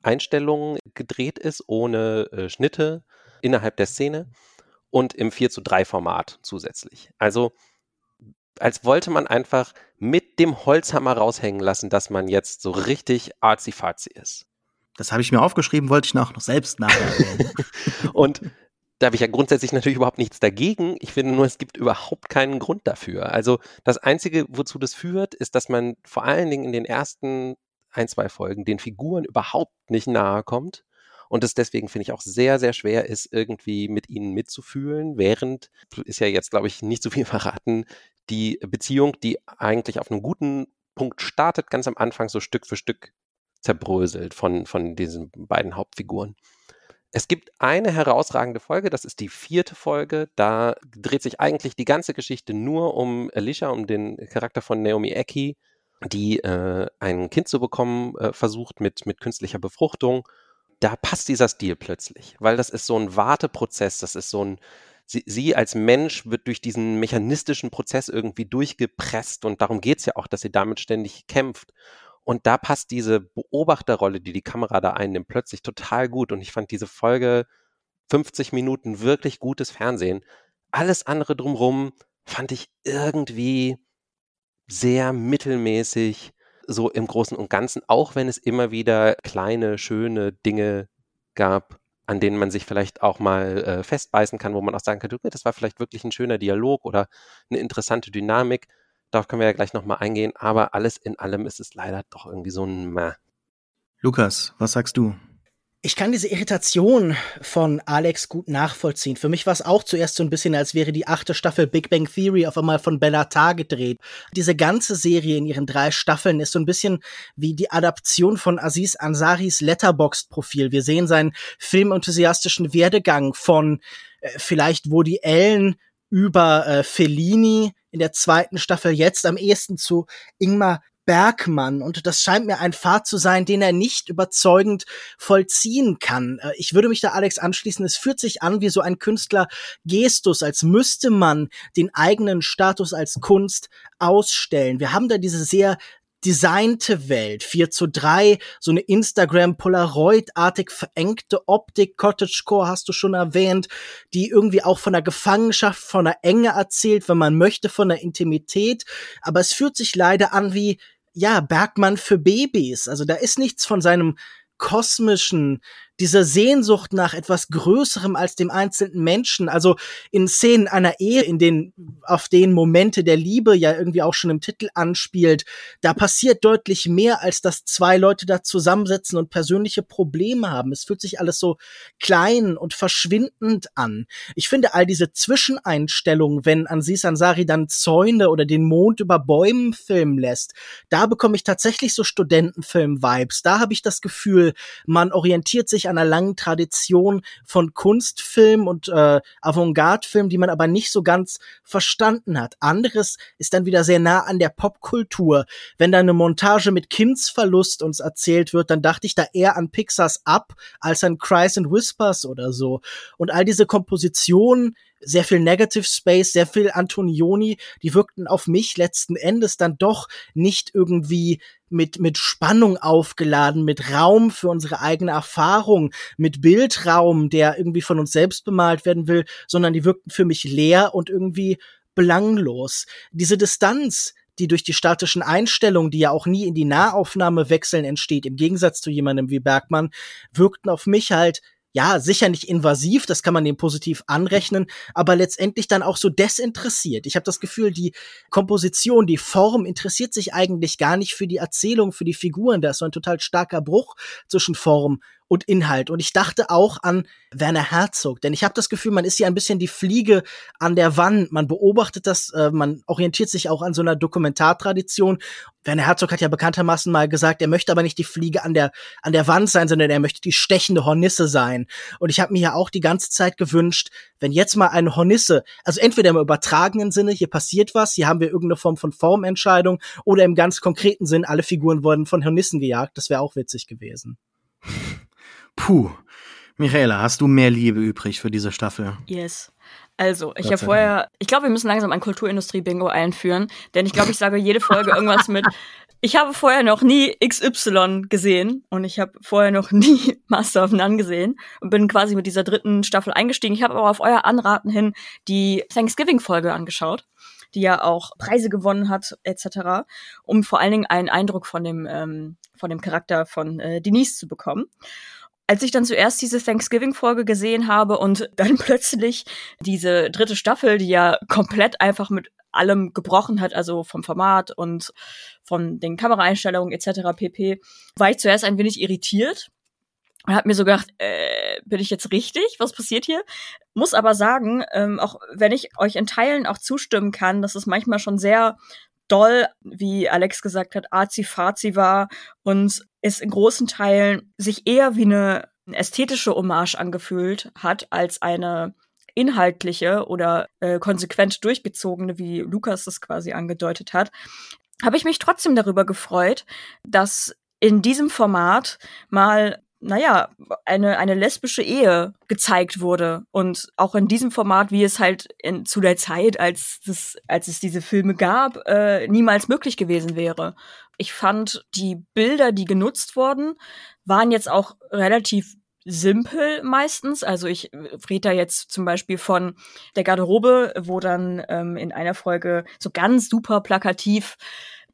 Einstellungen gedreht ist, ohne äh, Schnitte innerhalb der Szene und im vier zu drei Format zusätzlich. Also als wollte man einfach mit dem Holzhammer raushängen lassen, dass man jetzt so richtig arzi-fazi ist. Das habe ich mir aufgeschrieben, wollte ich noch, noch selbst nachdenken. Und da habe ich ja grundsätzlich natürlich überhaupt nichts dagegen. Ich finde nur, es gibt überhaupt keinen Grund dafür. Also das Einzige, wozu das führt, ist, dass man vor allen Dingen in den ersten ein, zwei Folgen den Figuren überhaupt nicht nahe kommt und es deswegen, finde ich, auch sehr, sehr schwer ist, irgendwie mit ihnen mitzufühlen, während, ist ja jetzt, glaube ich, nicht so viel verraten, die Beziehung, die eigentlich auf einem guten Punkt startet, ganz am Anfang so Stück für Stück zerbröselt von, von diesen beiden Hauptfiguren. Es gibt eine herausragende Folge, das ist die vierte Folge, da dreht sich eigentlich die ganze Geschichte nur um Alicia, um den Charakter von Noomierki, die äh, ein Kind zu bekommen äh, versucht mit, mit künstlicher Befruchtung. Da passt dieser Stil plötzlich, weil das ist so ein Warteprozess, das ist so ein, sie, sie als Mensch wird durch diesen mechanistischen Prozess irgendwie durchgepresst und darum geht es ja auch, dass sie damit ständig kämpft. Und da passt diese Beobachterrolle, die die Kamera da einnimmt, plötzlich total gut. Und ich fand diese Folge fünfzig Minuten wirklich gutes Fernsehen. Alles andere drumherum fand ich irgendwie sehr mittelmäßig, so im Großen und Ganzen, auch wenn es immer wieder kleine, schöne Dinge gab, an denen man sich vielleicht auch mal äh, festbeißen kann, wo man auch sagen kann, das war vielleicht wirklich ein schöner Dialog oder eine interessante Dynamik. Darauf können wir ja gleich nochmal eingehen, aber alles in allem ist es leider doch irgendwie so ein Mäh. Lukas, was sagst du? Ich kann diese Irritation von Alex gut nachvollziehen. Für mich war es auch zuerst so ein bisschen, als wäre die achte Staffel Big Bang Theory auf einmal von Bellatar gedreht. Diese ganze Serie in ihren drei Staffeln ist so ein bisschen wie die Adaption von Aziz Ansaris Letterboxd-Profil. Wir sehen seinen filmenthusiastischen Werdegang von äh, vielleicht Woody Allen über äh, Fellini in der zweiten Staffel jetzt am ehesten zu Ingmar Bergmann. Und das scheint mir ein Pfad zu sein, den er nicht überzeugend vollziehen kann. Ich würde mich da Alex anschließen. Es fühlt sich an wie so ein Künstlergestus, als müsste man den eigenen Status als Kunst ausstellen. Wir haben da diese sehr designte Welt, vier zu drei, so eine Instagram-Polaroid-artig verengte Optik, Cottagecore hast du schon erwähnt, die irgendwie auch von der Gefangenschaft, von der Enge erzählt, wenn man möchte, von der Intimität, aber es fühlt sich leider an wie, ja, Bergmann für Babys, also da ist nichts von seinem kosmischen, dieser Sehnsucht nach etwas Größerem als dem einzelnen Menschen, also in Szenen einer Ehe, in denen, auf denen Momente der Liebe ja irgendwie auch schon im Titel anspielt, da passiert deutlich mehr, als dass zwei Leute da zusammensitzen und persönliche Probleme haben. Es fühlt sich alles so klein und verschwindend an. Ich finde all diese Zwischeneinstellungen, wenn Aziz Ansari dann Zäune oder den Mond über Bäumen filmen lässt, da bekomme ich tatsächlich so Studentenfilm-Vibes. Da habe ich das Gefühl, man orientiert sich an einer langen Tradition von Kunstfilm und äh, Avantgarde-Film, die man aber nicht so ganz verstanden hat. Anderes ist dann wieder sehr nah an der Popkultur. Wenn da eine Montage mit Kindsverlust uns erzählt wird, dann dachte ich da eher an Pixars Up als an Cries and Whispers oder so. Und all diese Kompositionen, sehr viel Negative Space, sehr viel Antonioni, die wirkten auf mich letzten Endes dann doch nicht irgendwie mit mit Spannung aufgeladen, mit Raum für unsere eigene Erfahrung, mit Bildraum, der irgendwie von uns selbst bemalt werden will, sondern die wirkten für mich leer und irgendwie belanglos. Diese Distanz, die durch die statischen Einstellungen, die ja auch nie in die Nahaufnahme wechseln, entsteht, im Gegensatz zu jemandem wie Bergman, wirkten auf mich halt ja, sicher nicht invasiv, das kann man dem positiv anrechnen, aber letztendlich dann auch so desinteressiert. Ich habe das Gefühl, die Komposition, die Form interessiert sich eigentlich gar nicht für die Erzählung, für die Figuren. Da ist so ein total starker Bruch zwischen Form und Inhalt. Und ich dachte auch an Werner Herzog, denn ich habe das Gefühl, man ist ja ein bisschen die Fliege an der Wand. Man beobachtet das, äh, man orientiert sich auch an so einer Dokumentartradition. Werner Herzog hat ja bekanntermaßen mal gesagt, er möchte aber nicht die Fliege an der an der Wand sein, sondern er möchte die stechende Hornisse sein. Und ich habe mir ja auch die ganze Zeit gewünscht, wenn jetzt mal eine Hornisse, also entweder im übertragenen Sinne, hier passiert was, hier haben wir irgendeine Form von Formentscheidung, oder im ganz konkreten Sinn, alle Figuren wurden von Hornissen gejagt. Das wäre auch witzig gewesen. Puh. Michaela, hast du mehr Liebe übrig für diese Staffel? Yes. Also, ich habe vorher, ich glaube, wir müssen langsam ein Kulturindustrie-Bingo einführen, denn ich glaube, ich sage jede Folge irgendwas mit, ich habe vorher noch nie X Y gesehen und ich habe vorher noch nie Master of None gesehen und bin quasi mit dieser dritten Staffel eingestiegen. Ich habe aber auf euer Anraten hin die Thanksgiving-Folge angeschaut, die ja auch Preise gewonnen hat, et cetera, um vor allen Dingen einen Eindruck von dem, ähm, von dem Charakter von äh, Denise zu bekommen. Als ich dann zuerst diese Thanksgiving-Folge gesehen habe und dann plötzlich diese dritte Staffel, die ja komplett einfach mit allem gebrochen hat, also vom Format und von den Kameraeinstellungen et cetera pp., war ich zuerst ein wenig irritiert und habe mir so gedacht, äh, bin ich jetzt richtig? Was passiert hier? Muss aber sagen, ähm, auch wenn ich euch in Teilen auch zustimmen kann, dass es manchmal schon sehr doll, wie Alex gesagt hat, arzi-fazi war und es in großen Teilen sich eher wie eine ästhetische Hommage angefühlt hat, als eine inhaltliche oder äh, konsequent durchgezogene, wie Lukas es quasi angedeutet hat, habe ich mich trotzdem darüber gefreut, dass in diesem Format mal, naja, eine, eine lesbische Ehe gezeigt wurde. Und auch in diesem Format, wie es halt in, zu der Zeit, als es, als es diese Filme gab, äh, niemals möglich gewesen wäre. Ich fand, die Bilder, die genutzt wurden, waren jetzt auch relativ simpel meistens. Also ich rede da jetzt zum Beispiel von der Garderobe, wo dann ähm, in einer Folge so ganz super plakativ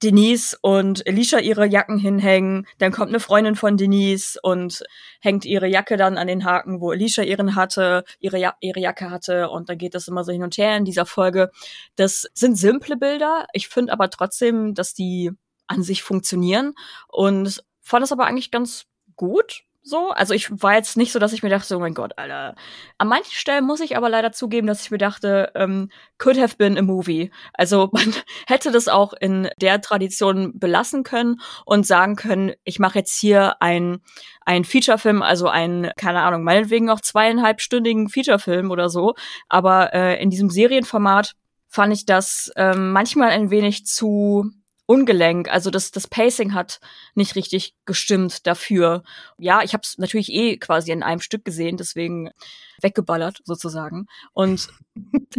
Denise und Alicia ihre Jacken hinhängen, dann kommt eine Freundin von Denise und hängt ihre Jacke dann an den Haken, wo Alicia ihren hatte, ihre, ja- ihre Jacke hatte, und dann geht das immer so hin und her in dieser Folge. Das sind simple Bilder, ich finde aber trotzdem, dass die an sich funktionieren und fand es aber eigentlich ganz gut so. Also ich war jetzt nicht so, dass ich mir dachte, oh mein Gott, Alter. An manchen Stellen muss ich aber leider zugeben, dass ich mir dachte, ähm, could have been a movie. Also man hätte das auch in der Tradition belassen können und sagen können, ich mache jetzt hier ein ein Featurefilm, also ein, keine Ahnung, meinetwegen auch zweieinhalbstündigen Featurefilm oder so. Aber äh, in diesem Serienformat fand ich das äh, manchmal ein wenig zu ungelenk, also das das Pacing hat nicht richtig gestimmt dafür. Ja, ich habe es natürlich eh quasi in einem Stück gesehen, deswegen weggeballert sozusagen und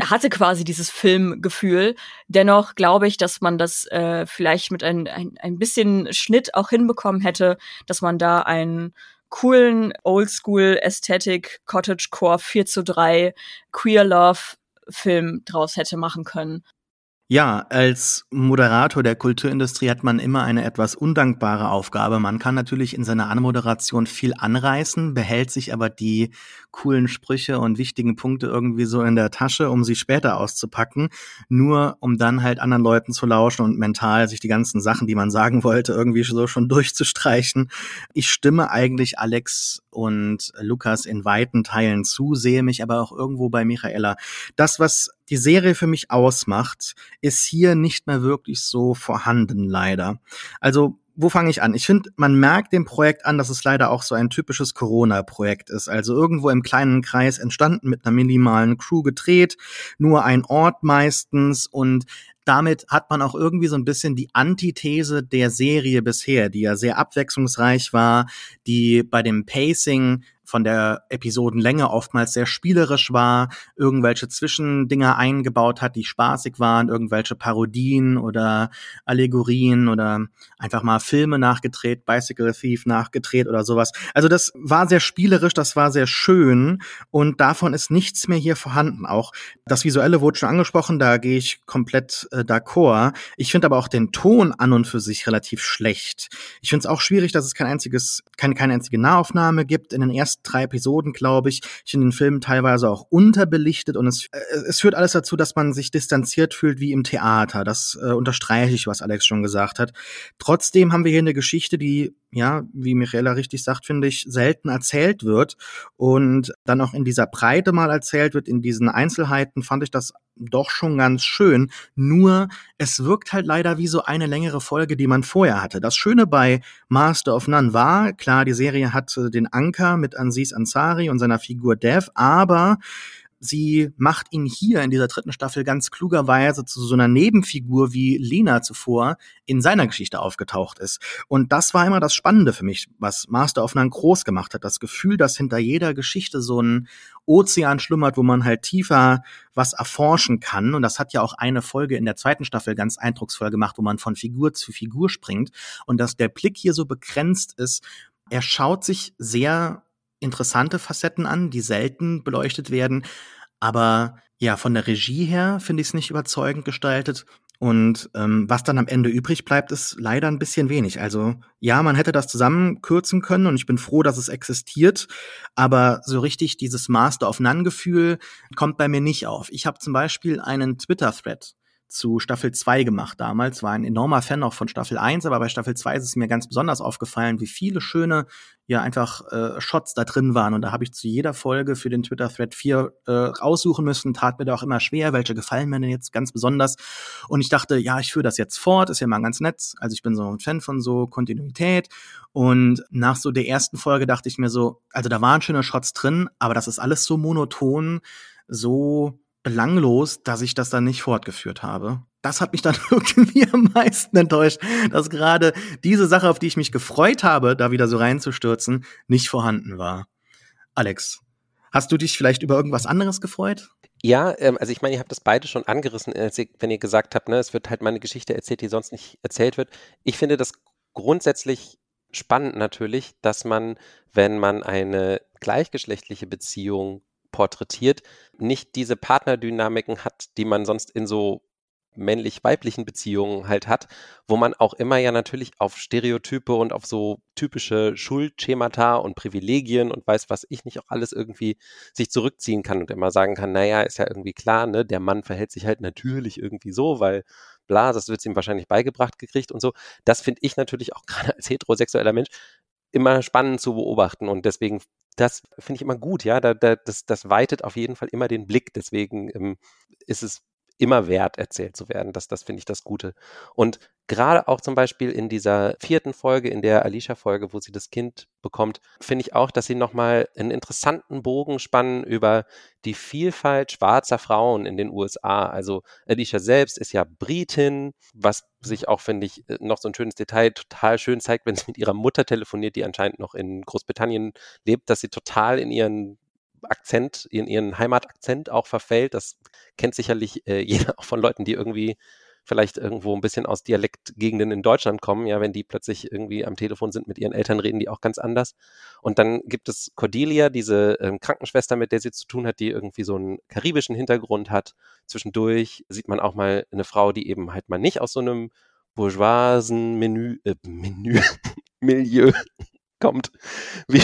hatte quasi dieses Filmgefühl. Dennoch glaube ich, dass man das äh, vielleicht mit ein, ein ein bisschen Schnitt auch hinbekommen hätte, dass man da einen coolen Oldschool-Ästhetik Cottagecore vier zu drei Queer Love Film draus hätte machen können. Ja, als Moderator der Kulturindustrie hat man immer eine etwas undankbare Aufgabe. Man kann natürlich in seiner Anmoderation viel anreißen, behält sich aber die coolen Sprüche und wichtigen Punkte irgendwie so in der Tasche, um sie später auszupacken, nur um dann halt anderen Leuten zu lauschen und mental sich die ganzen Sachen, die man sagen wollte, irgendwie so schon durchzustreichen. Ich stimme eigentlich Alex und Lukas in weiten Teilen zu, sehe mich aber auch irgendwo bei Michaela. Das, was die Serie für mich ausmacht, ist hier nicht mehr wirklich so vorhanden, leider. Also, wo fange ich an? Ich finde, man merkt dem Projekt an, dass es leider auch so ein typisches Corona-Projekt ist. Also irgendwo im kleinen Kreis entstanden, mit einer minimalen Crew gedreht, nur ein Ort meistens, und damit hat man auch irgendwie so ein bisschen die Antithese der Serie bisher, die ja sehr abwechslungsreich war, die bei dem Pacing von der Episodenlänge oftmals sehr spielerisch war, irgendwelche Zwischendinger eingebaut hat, die spaßig waren, irgendwelche Parodien oder Allegorien oder einfach mal Filme nachgedreht, Bicycle Thief nachgedreht oder sowas. Also das war sehr spielerisch, das war sehr schön, und davon ist nichts mehr hier vorhanden. Auch das Visuelle wurde schon angesprochen, da gehe ich komplett äh, d'accord. Ich finde aber auch den Ton an und für sich relativ schlecht. Ich finde es auch schwierig, dass es kein einziges, keine, keine einzige Nahaufnahme gibt in den ersten drei Episoden, glaube ich. Ich finde den Film teilweise auch unterbelichtet, und es, es führt alles dazu, dass man sich distanziert fühlt wie im Theater. Das äh, unterstreiche ich, was Alex schon gesagt hat. Trotzdem haben wir hier eine Geschichte, die, ja, wie Michaela richtig sagt, finde ich, selten erzählt wird und dann auch in dieser Breite mal erzählt wird, in diesen Einzelheiten fand ich das doch schon ganz schön, nur es wirkt halt leider wie so eine längere Folge, die man vorher hatte. Das Schöne bei Master of None war, klar, die Serie hatte den Anker mit Aziz Ansari und seiner Figur Dev, aber sie macht ihn hier in dieser dritten Staffel ganz klugerweise zu so einer Nebenfigur, wie Lena zuvor in seiner Geschichte aufgetaucht ist. Und das war immer das Spannende für mich, was Master of None groß gemacht hat. Das Gefühl, dass hinter jeder Geschichte so ein Ozean schlummert, wo man halt tiefer was erforschen kann. Und das hat ja auch eine Folge in der zweiten Staffel ganz eindrucksvoll gemacht, wo man von Figur zu Figur springt. Und dass der Blick hier so begrenzt ist, er schaut sich sehr interessante Facetten an, die selten beleuchtet werden. Aber ja, von der Regie her finde ich es nicht überzeugend gestaltet. Und ähm, was dann am Ende übrig bleibt, ist leider ein bisschen wenig. Also ja, man hätte das zusammenkürzen können, und ich bin froh, dass es existiert. Aber so richtig dieses Master of None-Gefühl kommt bei mir nicht auf. Ich habe zum Beispiel einen Twitter-Thread zu Staffel zwei gemacht damals, war ein enormer Fan auch von Staffel eins, aber bei Staffel zwei ist es mir ganz besonders aufgefallen, wie viele schöne, ja einfach äh, Shots da drin waren, und da habe ich zu jeder Folge für den Twitter-Thread vier äh, raussuchen müssen, tat mir da auch immer schwer, welche gefallen mir denn jetzt ganz besonders, und ich dachte, ja, ich führe das jetzt fort, ist ja mal ganz nett, also ich bin so ein Fan von so Kontinuität, und nach so der ersten Folge dachte ich mir so, also da waren schöne Shots drin, aber das ist alles so monoton, so belanglos, dass ich das dann nicht fortgeführt habe. Das hat mich dann irgendwie am meisten enttäuscht, dass gerade diese Sache, auf die ich mich gefreut habe, da wieder so reinzustürzen, nicht vorhanden war. Alex, hast du dich vielleicht über irgendwas anderes gefreut? Ja, ähm, also ich meine, ihr habt das beide schon angerissen, wenn ihr gesagt habt, ne, es wird halt mal eine Geschichte erzählt, die sonst nicht erzählt wird. Ich finde das grundsätzlich spannend natürlich, dass man, wenn man eine gleichgeschlechtliche Beziehung porträtiert, nicht diese Partnerdynamiken hat, die man sonst in so männlich-weiblichen Beziehungen halt hat, wo man auch immer ja natürlich auf Stereotype und auf so typische Schuldschemata und Privilegien und weiß was ich nicht auch alles irgendwie sich zurückziehen kann und immer sagen kann, naja, ist ja irgendwie klar, ne, der Mann verhält sich halt natürlich irgendwie so, weil bla, das wird ihm wahrscheinlich beigebracht gekriegt und so. Das finde ich natürlich auch gerade als heterosexueller Mensch immer spannend zu beobachten, und deswegen, das finde ich immer gut, ja, da, da, das, das weitet auf jeden Fall immer den Blick, deswegen ähm, ist es immer wert, erzählt zu werden, das, das finde ich das Gute. Und gerade auch zum Beispiel in dieser vierten Folge, in der Alicia-Folge, wo sie das Kind bekommt, finde ich auch, dass sie nochmal einen interessanten Bogen spannen über die Vielfalt schwarzer Frauen in den U S A. Also Alicia selbst ist ja Britin, was sich auch, finde ich, noch so ein schönes Detail total schön zeigt, wenn sie mit ihrer Mutter telefoniert, die anscheinend noch in Großbritannien lebt, dass sie total in ihren Akzent, in ihren Heimatakzent auch verfällt. Das kennt sicherlich äh, jeder auch von Leuten, die irgendwie vielleicht irgendwo ein bisschen aus Dialektgegenden in Deutschland kommen, ja, wenn die plötzlich irgendwie am Telefon sind mit ihren Eltern, reden die auch ganz anders. Und dann gibt es Cordelia, diese ähm, Krankenschwester, mit der sie zu tun hat, die irgendwie so einen karibischen Hintergrund hat. Zwischendurch sieht man auch mal eine Frau, die eben halt mal nicht aus so einem bourgeoisen Menü, äh, Menü, Milieu kommt, wie,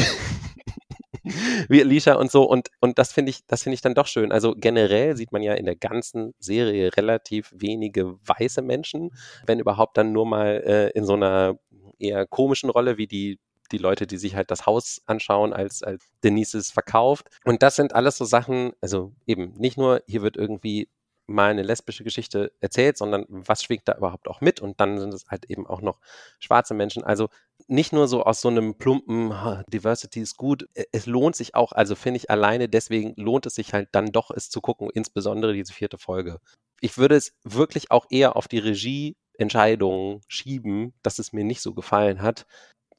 wie Alicia und so. Und, und das finde ich, das finde ich dann doch schön. Also generell sieht man ja in der ganzen Serie relativ wenige weiße Menschen, wenn überhaupt dann nur mal äh, in so einer eher komischen Rolle, wie die, die Leute, die sich halt das Haus anschauen, als, als Denise es verkauft. Und das sind alles so Sachen, also eben nicht nur, hier wird irgendwie mal eine lesbische Geschichte erzählt, sondern was schwingt da überhaupt auch mit? Und dann sind es halt eben auch noch schwarze Menschen. Also nicht nur so aus so einem plumpen Diversity ist gut. Es lohnt sich auch, also finde ich alleine, deswegen lohnt es sich halt dann doch, es zu gucken, insbesondere diese vierte Folge. Ich würde es wirklich auch eher auf die Regieentscheidungen schieben, dass es mir nicht so gefallen hat.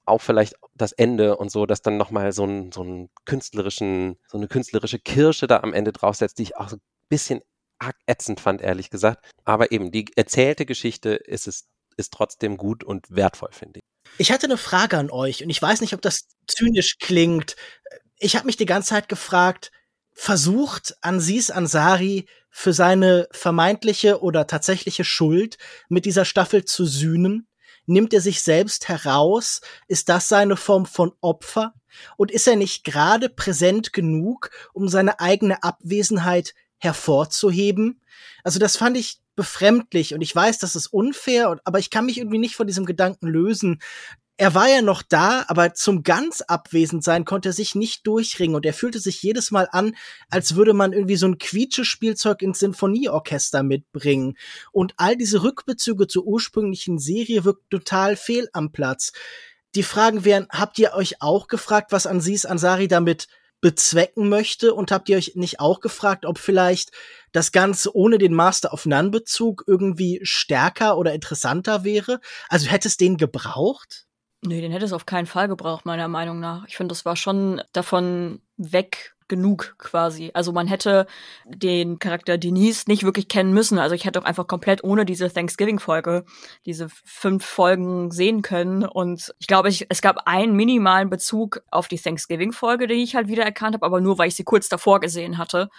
Auch vielleicht das Ende und so, dass dann nochmal so ein, so einen künstlerischen, so eine künstlerische Kirsche da am Ende draufsetzt, die ich auch so ein bisschen ätzend fand, ehrlich gesagt. Aber eben, die erzählte Geschichte ist es ist trotzdem gut und wertvoll, finde ich. Ich hatte eine Frage an euch und ich weiß nicht, ob das zynisch klingt. Ich habe mich die ganze Zeit gefragt, versucht Aziz Ansari für seine vermeintliche oder tatsächliche Schuld mit dieser Staffel zu sühnen? Nimmt er sich selbst heraus? Ist das seine Form von Opfer? Und ist er nicht gerade präsent genug, um seine eigene Abwesenheit zu hervorzuheben? Also das fand ich befremdlich und ich weiß, das ist unfair, aber ich kann mich irgendwie nicht von diesem Gedanken lösen. Er war ja noch da, aber zum ganz abwesend sein konnte er sich nicht durchringen und er fühlte sich jedes Mal an, als würde man irgendwie so ein Quietschespielzeug ins Sinfonieorchester mitbringen. Und all diese Rückbezüge zur ursprünglichen Serie wirkt total fehl am Platz. Die Fragen wären, habt ihr euch auch gefragt, was Aziz Ansari damit bezwecken möchte? Und habt ihr euch nicht auch gefragt, ob vielleicht das Ganze ohne den Master of None-Bezug irgendwie stärker oder interessanter wäre? Also hätte es den gebraucht? Nö, den hätte es auf keinen Fall gebraucht, meiner Meinung nach. Ich finde, das war schon davon weg genug quasi. Also man hätte den Charakter Denise nicht wirklich kennen müssen. Also ich hätte auch einfach komplett ohne diese Thanksgiving-Folge diese fünf Folgen sehen können. Und ich glaube, ich, es gab einen minimalen Bezug auf die Thanksgiving-Folge, die ich halt wiedererkannt habe, aber nur, weil ich sie kurz davor gesehen hatte.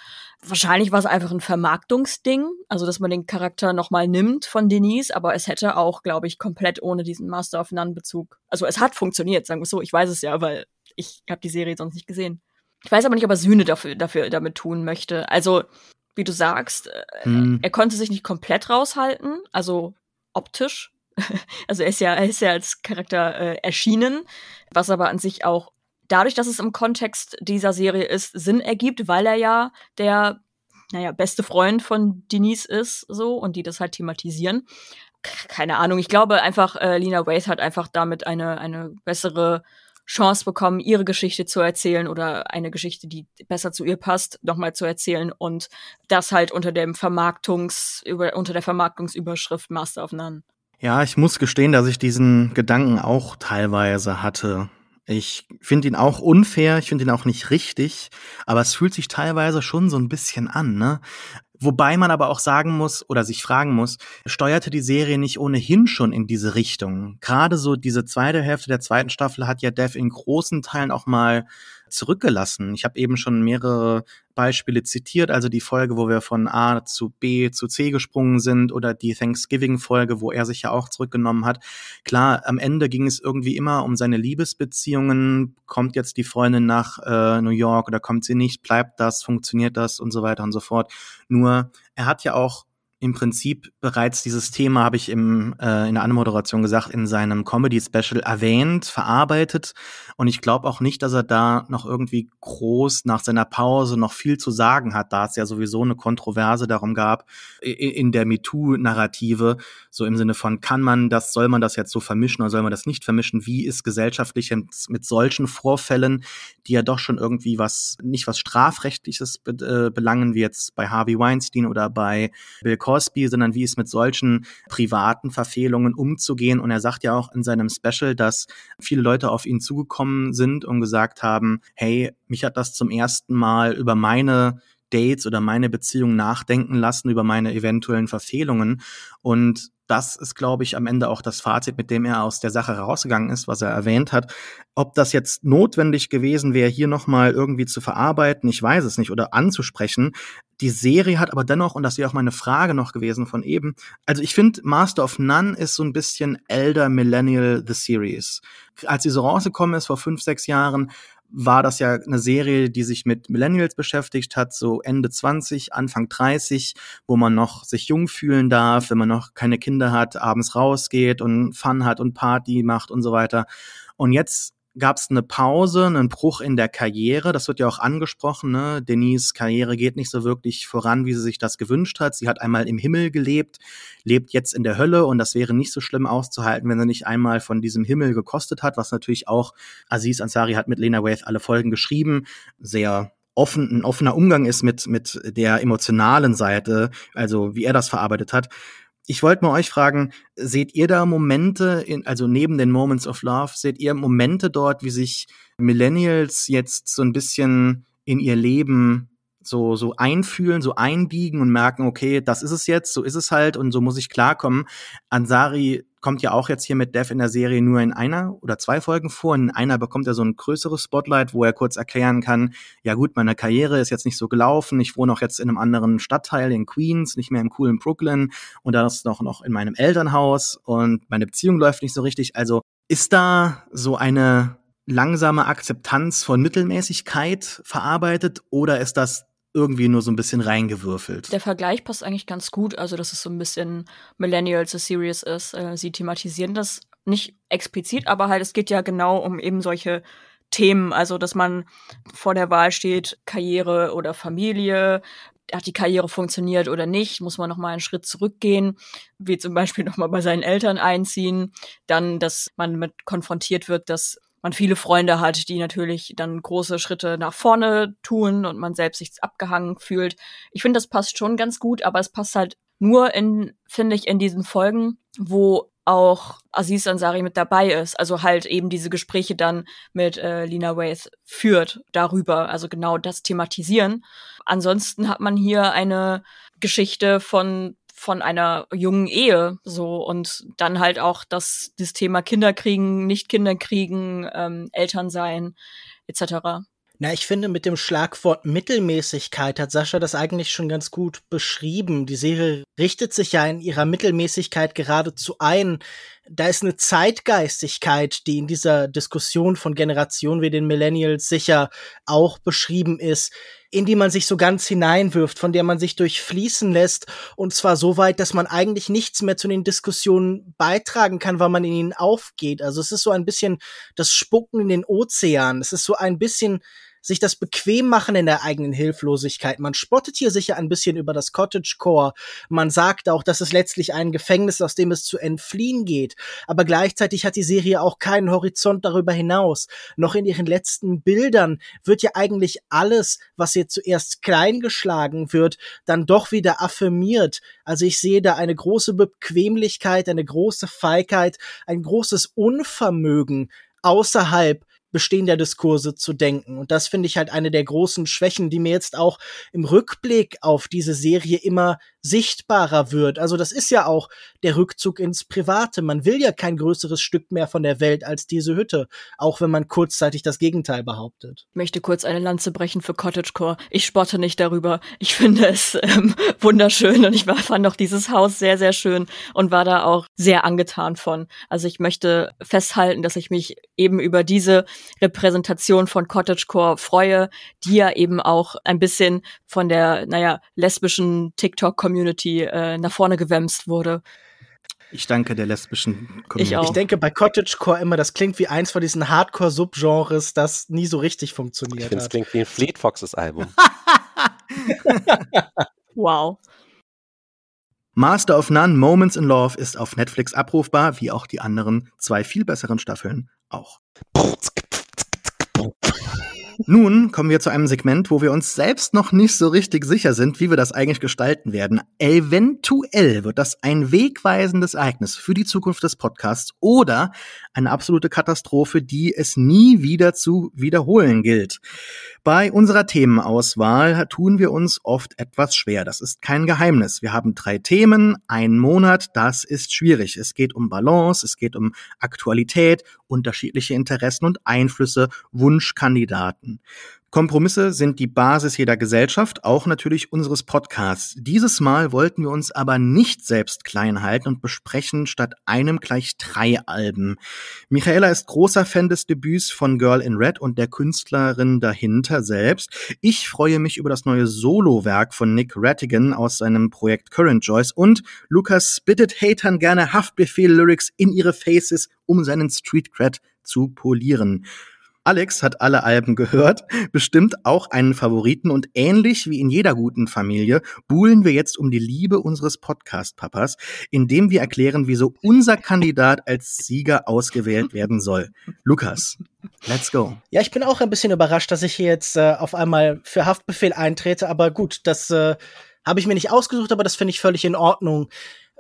Wahrscheinlich war es einfach ein Vermarktungsding, also dass man den Charakter nochmal nimmt von Denise, aber es hätte auch, glaube ich, komplett ohne diesen Master of None-Bezug. Also es hat funktioniert, sagen wir es so. Ich weiß es ja, weil ich habe die Serie sonst nicht gesehen. Ich weiß aber nicht, ob er Sühne dafür, dafür damit tun möchte. Also, wie du sagst, hm. er konnte sich nicht komplett raushalten, also optisch. Also er ist ja, er ist ja als Charakter äh, erschienen, was aber an sich auch dadurch, dass es im Kontext dieser Serie ist, Sinn ergibt, weil er ja der, naja, beste Freund von Denise ist, so, und die das halt thematisieren. Keine Ahnung, ich glaube einfach, äh, Lena Waithe hat einfach damit eine, eine bessere Chance bekommen, ihre Geschichte zu erzählen oder eine Geschichte, die besser zu ihr passt, nochmal zu erzählen und das halt unter dem Vermarktungs, über, unter der Vermarktungsüberschrift Master of None. Ja, ich muss gestehen, dass ich diesen Gedanken auch teilweise hatte. Ich finde ihn auch unfair, ich finde ihn auch nicht richtig, aber es fühlt sich teilweise schon so ein bisschen an, ne? Wobei man aber auch sagen muss oder sich fragen muss, steuerte die Serie nicht ohnehin schon in diese Richtung? Gerade so diese zweite Hälfte der zweiten Staffel hat ja Dev in großen Teilen auch mal zurückgelassen. Ich habe eben schon mehrere Beispiele zitiert, also die Folge, wo wir von A zu B zu C gesprungen sind oder die Thanksgiving-Folge, wo er sich ja auch zurückgenommen hat. Klar, am Ende ging es irgendwie immer um seine Liebesbeziehungen. Kommt jetzt die Freundin nach äh, New York oder kommt sie nicht? Bleibt das? Funktioniert das? Und so weiter und so fort. Nur, er hat ja auch im Prinzip bereits dieses Thema, habe ich im, äh, in der Anmoderation gesagt, in seinem Comedy-Special erwähnt, verarbeitet. Und ich glaube auch nicht, dass er da noch irgendwie groß nach seiner Pause noch viel zu sagen hat, da es ja sowieso eine Kontroverse darum gab, in, in der MeToo-Narrative, so im Sinne von, kann man das, soll man das jetzt so vermischen oder soll man das nicht vermischen? Wie ist gesellschaftlich mit solchen Vorfällen, die ja doch schon irgendwie was, nicht was Strafrechtliches be- äh, belangen, wie jetzt bei Harvey Weinstein oder bei Bill Cosby, sondern wie es mit solchen privaten Verfehlungen umzugehen. Und er sagt ja auch in seinem Special, dass viele Leute auf ihn zugekommen sind und gesagt haben, hey, mich hat das zum ersten Mal über meine Dates oder meine Beziehung nachdenken lassen über meine eventuellen Verfehlungen. Und das ist, glaube ich, am Ende auch das Fazit, mit dem er aus der Sache rausgegangen ist, was er erwähnt hat. Ob das jetzt notwendig gewesen wäre, hier nochmal irgendwie zu verarbeiten, ich weiß es nicht, oder anzusprechen. Die Serie hat aber dennoch, und das wäre auch meine Frage noch gewesen von eben, also ich finde, Master of None ist so ein bisschen Elder Millennial The Series. Als sie so rausgekommen ist vor fünf, sechs Jahren, war das ja eine Serie, die sich mit Millennials beschäftigt hat, so Ende zwanzig, Anfang dreißig, wo man noch sich jung fühlen darf, wenn man noch keine Kinder hat, abends rausgeht und Fun hat und Party macht und so weiter. Und jetzt gab es eine Pause, einen Bruch in der Karriere. Das wird ja auch angesprochen, ne? Denises Karriere geht nicht so wirklich voran, wie sie sich das gewünscht hat. Sie hat einmal im Himmel gelebt, lebt jetzt in der Hölle, und das wäre nicht so schlimm auszuhalten, wenn sie nicht einmal von diesem Himmel gekostet hat, was natürlich auch, Aziz Ansari hat mit Lena Waithe alle Folgen geschrieben, sehr offen, ein offener Umgang ist mit, mit der emotionalen Seite, also wie er das verarbeitet hat. Ich wollte mal euch fragen, seht ihr da Momente, in, also neben den Moments of Love, seht ihr Momente dort, wie sich Millennials jetzt so ein bisschen in ihr Leben so, so einfühlen, so einbiegen und merken, okay, das ist es jetzt, so ist es halt und so muss ich klarkommen. Ansari kommt ja auch jetzt hier mit Dev in der Serie nur in einer oder zwei Folgen vor. In einer bekommt er so ein größeres Spotlight, wo er kurz erklären kann, ja gut, meine Karriere ist jetzt nicht so gelaufen, ich wohne auch jetzt in einem anderen Stadtteil in Queens, nicht mehr im coolen Brooklyn und dann ist noch, noch in meinem Elternhaus und meine Beziehung läuft nicht so richtig. Also ist da so eine langsame Akzeptanz von Mittelmäßigkeit verarbeitet oder ist das irgendwie nur so ein bisschen reingewürfelt? Der Vergleich passt eigentlich ganz gut, also dass es so ein bisschen Millennials The Series ist. Sie thematisieren das nicht explizit, aber halt es geht ja genau um eben solche Themen, also dass man vor der Wahl steht, Karriere oder Familie, hat die Karriere funktioniert oder nicht, muss man nochmal einen Schritt zurückgehen, wie zum Beispiel nochmal bei seinen Eltern einziehen, dann, dass man mit konfrontiert wird, dass man viele Freunde hat, die natürlich dann große Schritte nach vorne tun und man selbst sich abgehangen fühlt. Ich finde, das passt schon ganz gut, aber es passt halt nur in, finde ich, in diesen Folgen, wo auch Aziz Ansari mit dabei ist. Also halt eben diese Gespräche dann mit äh, Lena Waithe führt darüber, also genau das thematisieren. Ansonsten hat man hier eine Geschichte von von einer jungen Ehe, so, und dann halt auch das, das Thema Kinderkriegen, Nicht-Kinderkriegen, ähm, Elternsein, et cetera. Na, ich finde, mit dem Schlagwort Mittelmäßigkeit hat Sascha das eigentlich schon ganz gut beschrieben. Die Serie richtet sich ja in ihrer Mittelmäßigkeit geradezu ein. Da ist eine Zeitgeistigkeit, die in dieser Diskussion von Generationen wie den Millennials sicher auch beschrieben ist, in die man sich so ganz hineinwirft, von der man sich durchfließen lässt, und zwar so weit, dass man eigentlich nichts mehr zu den Diskussionen beitragen kann, weil man in ihnen aufgeht. Also es ist so ein bisschen das Spucken in den Ozean. Es ist so ein bisschen sich das bequem machen in der eigenen Hilflosigkeit. Man spottet hier sicher ein bisschen über das Cottagecore. Man sagt auch, dass es letztlich ein Gefängnis, aus dem es zu entfliehen geht. Aber gleichzeitig hat die Serie auch keinen Horizont darüber hinaus. Noch in ihren letzten Bildern wird ja eigentlich alles, was hier zuerst klein geschlagen wird, dann doch wieder affirmiert. Also ich sehe da eine große Bequemlichkeit, eine große Feigheit, ein großes Unvermögen außerhalb bestehender Diskurse zu denken. Und das finde ich halt eine der großen Schwächen, die mir jetzt auch im Rückblick auf diese Serie immer sichtbarer wird. Also das ist ja auch der Rückzug ins Private. Man will ja kein größeres Stück mehr von der Welt als diese Hütte, auch wenn man kurzzeitig das Gegenteil behauptet. Ich möchte kurz eine Lanze brechen für Cottagecore. Ich spotte nicht darüber. Ich finde es ähm, wunderschön und ich war, fand auch dieses Haus sehr, sehr schön und war da auch sehr angetan von. Also ich möchte festhalten, dass ich mich eben über diese Repräsentation von Cottagecore freue, die ja eben auch ein bisschen von der, naja, lesbischen TikTok-Community äh, nach vorne gewämst wurde. Ich danke der lesbischen Community. Ich, ich denke bei Cottagecore immer, das klingt wie eins von diesen Hardcore-Subgenres, das nie so richtig funktioniert ich find, hat. Ich finde, es klingt wie ein Fleet Foxes Album. Wow. Master of None, Moments in Love ist auf Netflix abrufbar, wie auch die anderen zwei viel besseren Staffeln auch. Nun kommen wir zu einem Segment, wo wir uns selbst noch nicht so richtig sicher sind, wie wir das eigentlich gestalten werden. Eventuell wird das ein wegweisendes Ereignis für die Zukunft des Podcasts oder eine absolute Katastrophe, die es nie wieder zu wiederholen gilt. Bei unserer Themenauswahl tun wir uns oft etwas schwer. Das ist kein Geheimnis. Wir haben drei Themen, einen Monat, das ist schwierig. Es geht um Balance, es geht um Aktualität, unterschiedliche Interessen und Einflüsse, Wunschkandidaten. Kompromisse sind die Basis jeder Gesellschaft, auch natürlich unseres Podcasts. Dieses Mal wollten wir uns aber nicht selbst klein halten und besprechen statt einem gleich drei Alben. Michaela ist großer Fan des Debüts von Girl in Red und der Künstlerin dahinter selbst. Ich freue mich über das neue Solowerk von Nick Rattigan aus seinem Projekt Current Joys und Lukas spittet Hatern gerne Haftbefehl-Lyrics in ihre Faces, um seinen Street-Cred zu polieren. Alex hat alle Alben gehört, bestimmt auch einen Favoriten und ähnlich wie in jeder guten Familie buhlen wir jetzt um die Liebe unseres Podcast-Papas, indem wir erklären, wieso unser Kandidat als Sieger ausgewählt werden soll. Lukas, let's go. Ja, ich bin auch ein bisschen überrascht, dass ich hier jetzt äh, auf einmal für Haftbefehl eintrete, aber gut, das äh, habe ich mir nicht ausgesucht, aber das finde ich völlig in Ordnung.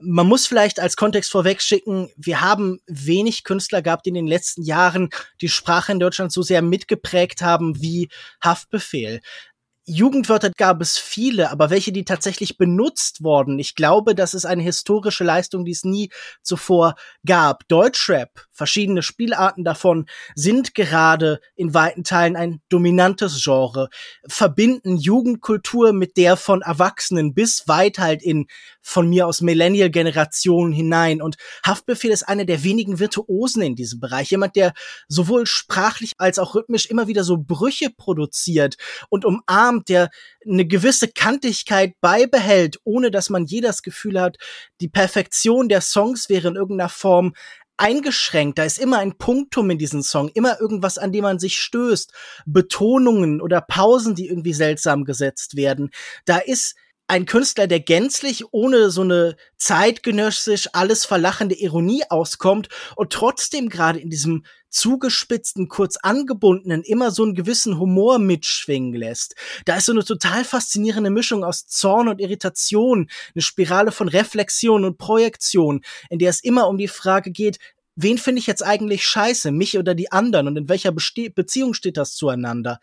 Man muss vielleicht als Kontext vorweg schicken, wir haben wenig Künstler gehabt, die in den letzten Jahren die Sprache in Deutschland so sehr mitgeprägt haben wie Haftbefehl. Jugendwörter gab es viele, aber welche, die tatsächlich benutzt wurden. Ich glaube, das ist eine historische Leistung, die es nie zuvor gab. Deutschrap, verschiedene Spielarten davon, sind gerade in weiten Teilen ein dominantes Genre, verbinden Jugendkultur mit der von Erwachsenen bis weit halt in, von mir aus, Millennial-Generationen hinein. Und Haftbefehl ist einer der wenigen Virtuosen in diesem Bereich. Jemand, der sowohl sprachlich als auch rhythmisch immer wieder so Brüche produziert und umarmt, der eine gewisse Kantigkeit beibehält, ohne dass man je das Gefühl hat, die Perfektion der Songs wäre in irgendeiner Form eingeschränkt. Da ist immer ein Punktum in diesem Song, immer irgendwas, an dem man sich stößt. Betonungen oder Pausen, die irgendwie seltsam gesetzt werden. Da ist ein Künstler, der gänzlich ohne so eine zeitgenössisch alles verlachende Ironie auskommt und trotzdem gerade in diesem zugespitzten, kurz angebundenen immer so einen gewissen Humor mitschwingen lässt. Da ist so eine total faszinierende Mischung aus Zorn und Irritation, eine Spirale von Reflexion und Projektion, in der es immer um die Frage geht, wen finde ich jetzt eigentlich scheiße, mich oder die anderen, und in welcher Beste- Beziehung steht das zueinander?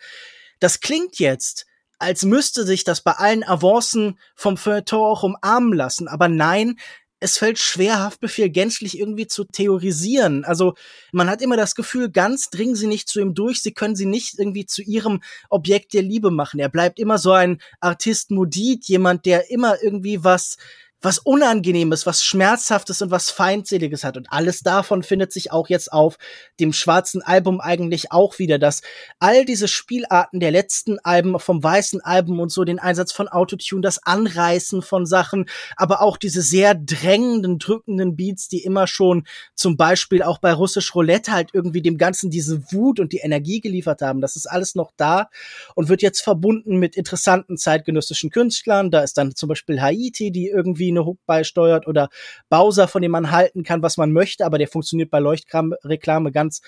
Das klingt jetzt, als müsste sich das bei allen Avancen vom Feuilleton auch umarmen lassen. Aber nein, es fällt schwer, Haftbefehl gänzlich irgendwie zu theorisieren. Also man hat immer das Gefühl, ganz dringen sie nicht zu ihm durch, sie können sie nicht irgendwie zu ihrem Objekt der Liebe machen. Er bleibt immer so ein Artist Modit, jemand, der immer irgendwie was was Unangenehmes, was Schmerzhaftes und was Feindseliges hat. Und alles davon findet sich auch jetzt auf dem schwarzen Album eigentlich auch wieder, dass all diese Spielarten der letzten Alben, vom weißen Album und so, den Einsatz von Autotune, das Anreißen von Sachen, aber auch diese sehr drängenden, drückenden Beats, die immer schon zum Beispiel auch bei Russisch Roulette halt irgendwie dem Ganzen diese Wut und die Energie geliefert haben. Das ist alles noch da und wird jetzt verbunden mit interessanten zeitgenössischen Künstlern. Da ist dann zum Beispiel Haiti, die irgendwie eine Hook beisteuert, oder Bowser, von dem man halten kann, was man möchte, aber der funktioniert bei Leuchtreklame ganz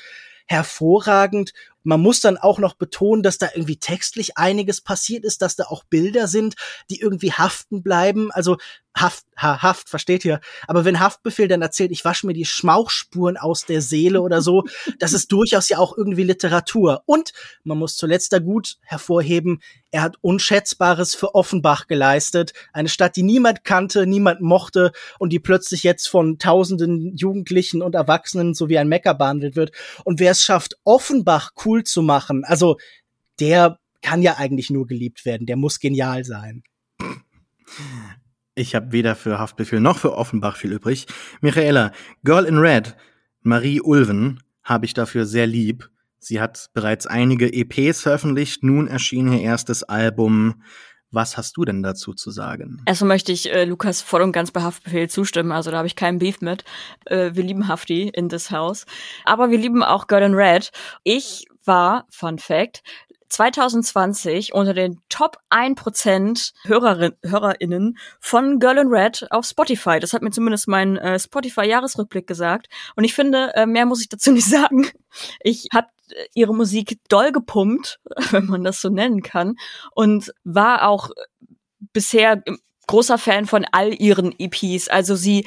hervorragend. Man muss dann auch noch betonen, dass da irgendwie textlich einiges passiert ist, dass da auch Bilder sind, die irgendwie haften bleiben. Also Haft, ha, Haft, versteht ihr? Aber wenn Haftbefehl dann erzählt, ich wasche mir die Schmauchspuren aus der Seele oder so, das ist durchaus ja auch irgendwie Literatur. Und man muss zuletzt da gut hervorheben, er hat Unschätzbares für Offenbach geleistet. Eine Stadt, die niemand kannte, niemand mochte und die plötzlich jetzt von tausenden Jugendlichen und Erwachsenen so wie ein Mecker behandelt wird. Und wer es schafft, Offenbach cool zu machen, also der kann ja eigentlich nur geliebt werden, der muss genial sein. Ich habe weder für Haftbefehl noch für Offenbach viel übrig. Michaela, Girl in Red, Marie Ulven habe ich dafür sehr lieb. Sie hat bereits einige E Ps veröffentlicht, nun erschien ihr erstes Album. Was hast du denn dazu zu sagen? Erstmal möchte ich äh, Lukas voll und ganz bei Haftbefehl zustimmen, also da habe ich keinen Beef mit. Äh, wir lieben Hafti in this house, aber wir lieben auch Girl in Red. Ich war, Fun Fact, zwanzig zwanzig unter den Top ein Prozent Hörerin, HörerInnen von Girl in Red auf Spotify. Das hat mir zumindest mein äh, Spotify-Jahresrückblick gesagt. Und ich finde, äh, mehr muss ich dazu nicht sagen. Ich habe äh, ihre Musik doll gepumpt, wenn man das so nennen kann, und war auch bisher großer Fan von all ihren E Ps. Also sie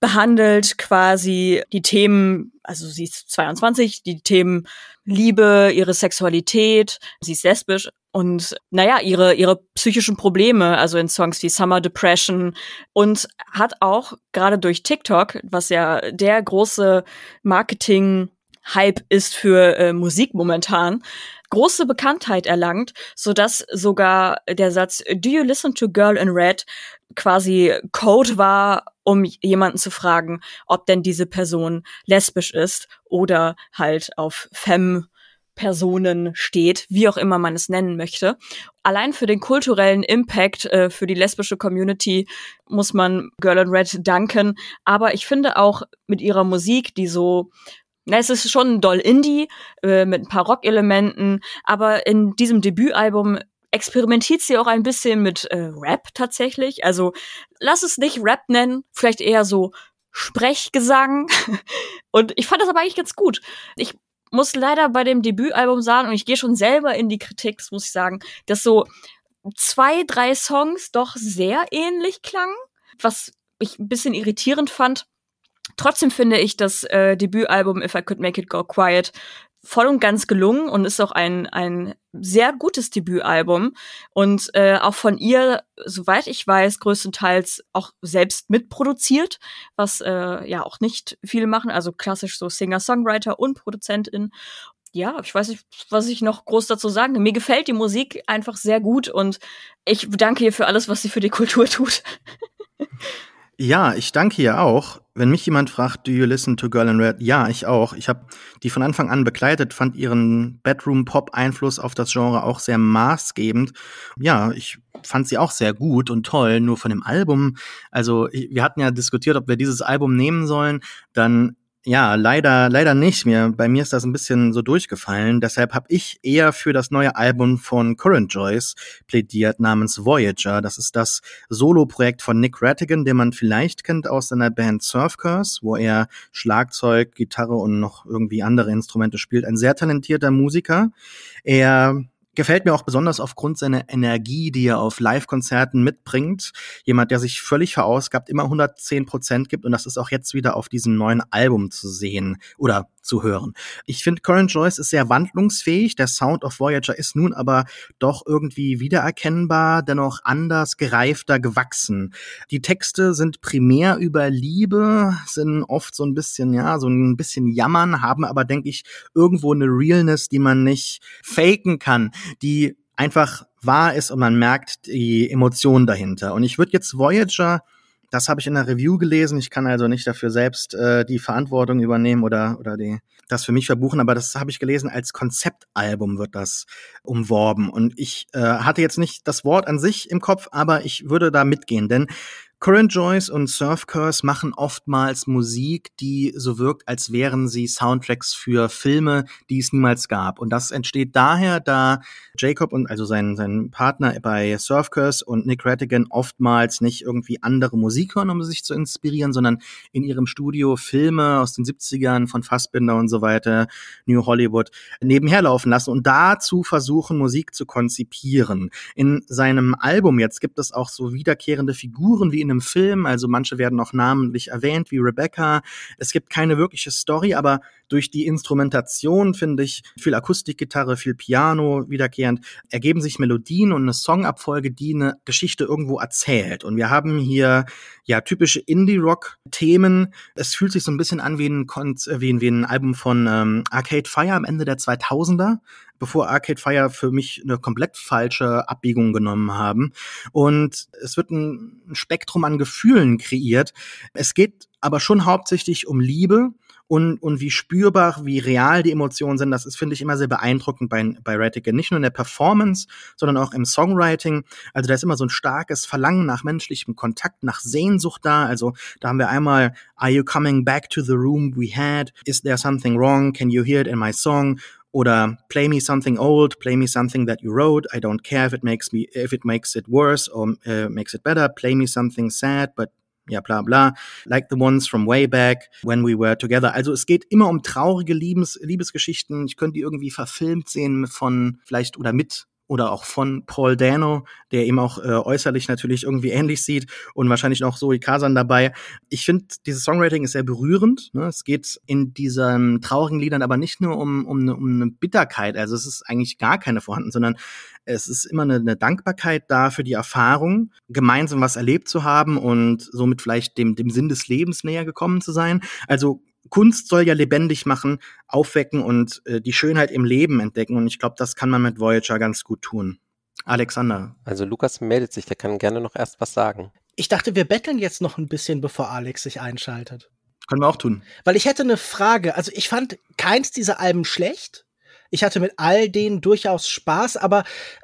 behandelt quasi die Themen, also sie ist zweiundzwanzig, die Themen Liebe, ihre Sexualität, sie ist lesbisch und naja, ihre ihre psychischen Probleme, also in Songs wie Summer Depression, und hat auch gerade durch TikTok, was ja der große Marketing-Hype ist für äh, Musik momentan, große Bekanntheit erlangt, sodass sogar der Satz "Do you listen to Girl in Red" quasi Code war, um jemanden zu fragen, ob denn diese Person lesbisch ist oder halt auf Femme-Personen steht, wie auch immer man es nennen möchte. Allein für den kulturellen Impact äh, für die lesbische Community muss man Girl in Red danken. Aber ich finde auch mit ihrer Musik, die so, na, es ist schon doll Indie äh, mit ein paar Rock-Elementen, aber in diesem Debütalbum experimentiert sie auch ein bisschen mit äh, Rap tatsächlich. Also lass es nicht Rap nennen, vielleicht eher so Sprechgesang. Und ich fand das aber eigentlich ganz gut. Ich muss leider bei dem Debütalbum sagen, und ich gehe schon selber in die Kritik, das muss ich sagen, dass so zwei, drei Songs doch sehr ähnlich klangen, was ich ein bisschen irritierend fand. Trotzdem finde ich das äh, Debütalbum If I Could Make It Go Quiet voll und ganz gelungen und ist auch ein ein sehr gutes Debütalbum und äh, auch von ihr, soweit ich weiß, größtenteils auch selbst mitproduziert, was äh, ja auch nicht viele machen, also klassisch so Singer-Songwriter und Produzentin. Ja, ich weiß nicht, was ich noch groß dazu sagen kann. Mir gefällt die Musik einfach sehr gut und ich danke ihr für alles, was sie für die Kultur tut. Ja, ich danke ihr auch. Wenn mich jemand fragt, do you listen to Girl in Red? Ja, ich auch. Ich habe die von Anfang an begleitet, fand ihren Bedroom-Pop-Einfluss auf das Genre auch sehr maßgebend. Ja, ich fand sie auch sehr gut und toll, nur von dem Album. Also wir hatten ja diskutiert, ob wir dieses Album nehmen sollen. Dann, ja, leider leider nicht mehr. Bei mir ist das ein bisschen so durchgefallen. Deshalb habe ich eher für das neue Album von Current Joys plädiert, namens Voyager. Das ist das Solo-Projekt von Nick Rattigan, den man vielleicht kennt aus seiner Band Surfcurse, wo er Schlagzeug, Gitarre und noch irgendwie andere Instrumente spielt. Ein sehr talentierter Musiker. Er gefällt mir auch besonders aufgrund seiner Energie, die er auf Live-Konzerten mitbringt. Jemand, der sich völlig verausgabt, immer hundertzehn Prozent gibt. Und das ist auch jetzt wieder auf diesem neuen Album zu sehen oder zu hören. Ich finde, Current Joys ist sehr wandlungsfähig. Der Sound of Voyager ist nun aber doch irgendwie wiedererkennbar, dennoch anders, gereifter, gewachsen. Die Texte sind primär über Liebe, sind oft so ein bisschen, ja, so ein bisschen jammern, haben aber, denke ich, irgendwo eine Realness, die man nicht faken kann, die einfach wahr ist und man merkt die Emotion dahinter. Und ich würde jetzt Voyager, das habe ich in der Review gelesen, ich kann also nicht dafür selbst äh, die Verantwortung übernehmen oder oder die, das für mich verbuchen, aber das habe ich gelesen, als Konzeptalbum wird das umworben. Und ich äh, hatte jetzt nicht das Wort an sich im Kopf, aber ich würde da mitgehen, denn Current Joys und Surfcurse machen oftmals Musik, die so wirkt, als wären sie Soundtracks für Filme, die es niemals gab. Und das entsteht daher, da Jacob und also sein, sein Partner bei Surfcurse und Nick Rattigan oftmals nicht irgendwie andere Musik hören, um sich zu inspirieren, sondern in ihrem Studio Filme aus den siebzigern von Fassbinder und so weiter, New Hollywood, nebenher laufen lassen und dazu versuchen, Musik zu konzipieren. In seinem Album jetzt gibt es auch so wiederkehrende Figuren wie in einem Film, also manche werden auch namentlich erwähnt, wie Rebecca. Es gibt keine wirkliche Story, aber durch die Instrumentation, finde ich, viel Akustikgitarre, viel Piano wiederkehrend, ergeben sich Melodien und eine Songabfolge, die eine Geschichte irgendwo erzählt. Und wir haben hier ja typische Indie-Rock-Themen. Es fühlt sich so ein bisschen an wie ein, Konz- wie ein, wie ein Album von ähm, Arcade Fire am Ende der zweitausender, bevor Arcade Fire für mich eine komplett falsche Abbiegung genommen haben. Und es wird ein Spektrum an Gefühlen kreiert. Es geht aber schon hauptsächlich um Liebe. Und, und wie spürbar, wie real die Emotionen sind, das ist, finde ich, immer sehr beeindruckend bei, bei Rattigan. Nicht nur in der Performance, sondern auch im Songwriting. Also da ist immer so ein starkes Verlangen nach menschlichem Kontakt, nach Sehnsucht da. Also da haben wir einmal "Are you coming back to the room we had? Is there something wrong? Can you hear it in my song?" Oder "Play me something old, play me something that you wrote. I don't care if it makes me, if it makes it worse or uh, makes it better. Play me something sad, but ja, bla bla, like the ones from way back when we were together." Also es geht immer um traurige Liebes- Liebesgeschichten. Ich könnte die irgendwie verfilmt sehen von vielleicht oder mit oder auch von Paul Dano, der ihm auch äh, äußerlich natürlich irgendwie ähnlich sieht, und wahrscheinlich noch Zoe Kazan dabei. Ich finde, dieses Songwriting ist sehr berührend. Ne? Es geht in diesen traurigen Liedern aber nicht nur um, um, eine, um eine Bitterkeit, also es ist eigentlich gar keine vorhanden, sondern es ist immer eine, eine Dankbarkeit da für die Erfahrung, gemeinsam was erlebt zu haben und somit vielleicht dem, dem Sinn des Lebens näher gekommen zu sein. Also Kunst soll ja lebendig machen, aufwecken und äh, die Schönheit im Leben entdecken. Und ich glaube, das kann man mit Voyager ganz gut tun. Alexander. Also Lukas meldet sich, der kann gerne noch erst was sagen. Ich dachte, wir betteln jetzt noch ein bisschen, bevor Alex sich einschaltet. Können wir auch tun. Weil ich hätte eine Frage. Also ich fand keins dieser Alben schlecht. Ich hatte mit all denen durchaus Spaß, aber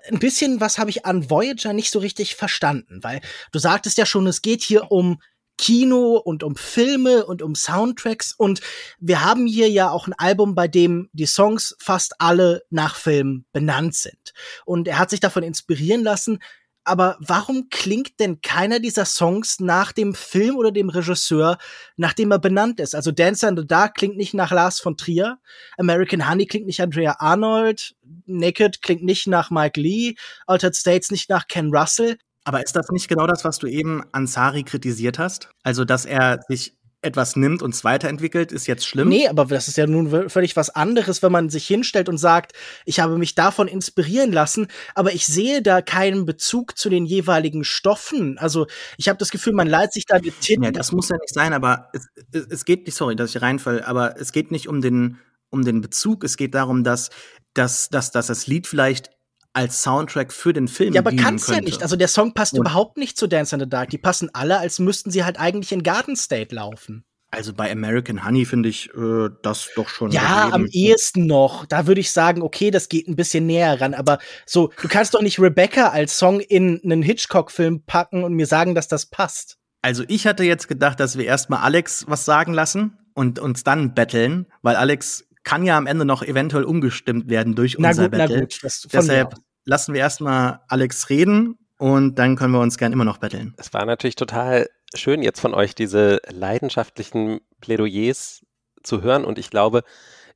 ein bisschen was habe ich an Voyager nicht so richtig verstanden. Weil du sagtest ja schon, es geht hier um Kino und um Filme und um Soundtracks, und wir haben hier ja auch ein Album, bei dem die Songs fast alle nach Filmen benannt sind. Und er hat sich davon inspirieren lassen, aber warum klingt denn keiner dieser Songs nach dem Film oder dem Regisseur, nach dem er benannt ist? Also Dancer in the Dark klingt nicht nach Lars von Trier, American Honey klingt nicht Andrea Arnold, Naked klingt nicht nach Mike Leigh, Altered States nicht nach Ken Russell. Aber ist das nicht genau das, was du eben Ansari kritisiert hast? Also, dass er sich etwas nimmt und es weiterentwickelt, ist jetzt schlimm? Nee, aber das ist ja nun völlig was anderes, wenn man sich hinstellt und sagt, ich habe mich davon inspirieren lassen, aber ich sehe da keinen Bezug zu den jeweiligen Stoffen. Also, ich habe das Gefühl, man leiht sich da die Titel. Ja, das muss ja nicht sein, aber es, es, es geht nicht, sorry, dass ich reinfalle, aber es geht nicht um den, um den Bezug, es geht darum, dass, dass, dass, dass das Lied vielleicht als Soundtrack für den Film. Ja, aber kann's ja nicht. Also der Song passt und überhaupt nicht zu Dance in the Dark. Die passen alle, als müssten sie halt eigentlich in Garden State laufen. Also bei American Honey finde ich äh, das doch schon. Ja, am ehesten noch. Da würde ich sagen, okay, das geht ein bisschen näher ran. Aber so, du kannst doch nicht Rebecca als Song in einen Hitchcock-Film packen und mir sagen, dass das passt. Also ich hatte jetzt gedacht, dass wir erstmal Alex was sagen lassen und uns dann betteln, weil Alex kann ja am Ende noch eventuell umgestimmt werden durch na unser gut, Battle. Na gut, das deshalb lassen wir erstmal Alex reden und dann können wir uns gern immer noch betteln. Es war natürlich total schön, jetzt von euch diese leidenschaftlichen Plädoyers zu hören, und ich glaube,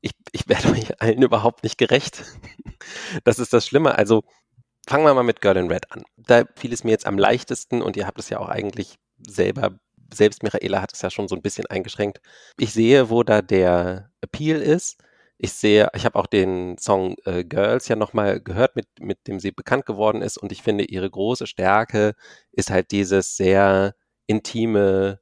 ich, ich werde euch allen überhaupt nicht gerecht. Das ist das Schlimme. Also fangen wir mal mit Girl in Red an. Da fiel es mir jetzt am leichtesten, und ihr habt es ja auch eigentlich selber Selbst Michaela hat es ja schon so ein bisschen eingeschränkt. Ich sehe, wo da der Appeal ist. Ich sehe, ich habe auch den Song äh, Girls ja nochmal gehört, mit, mit dem sie bekannt geworden ist. Und ich finde, ihre große Stärke ist halt dieses sehr intime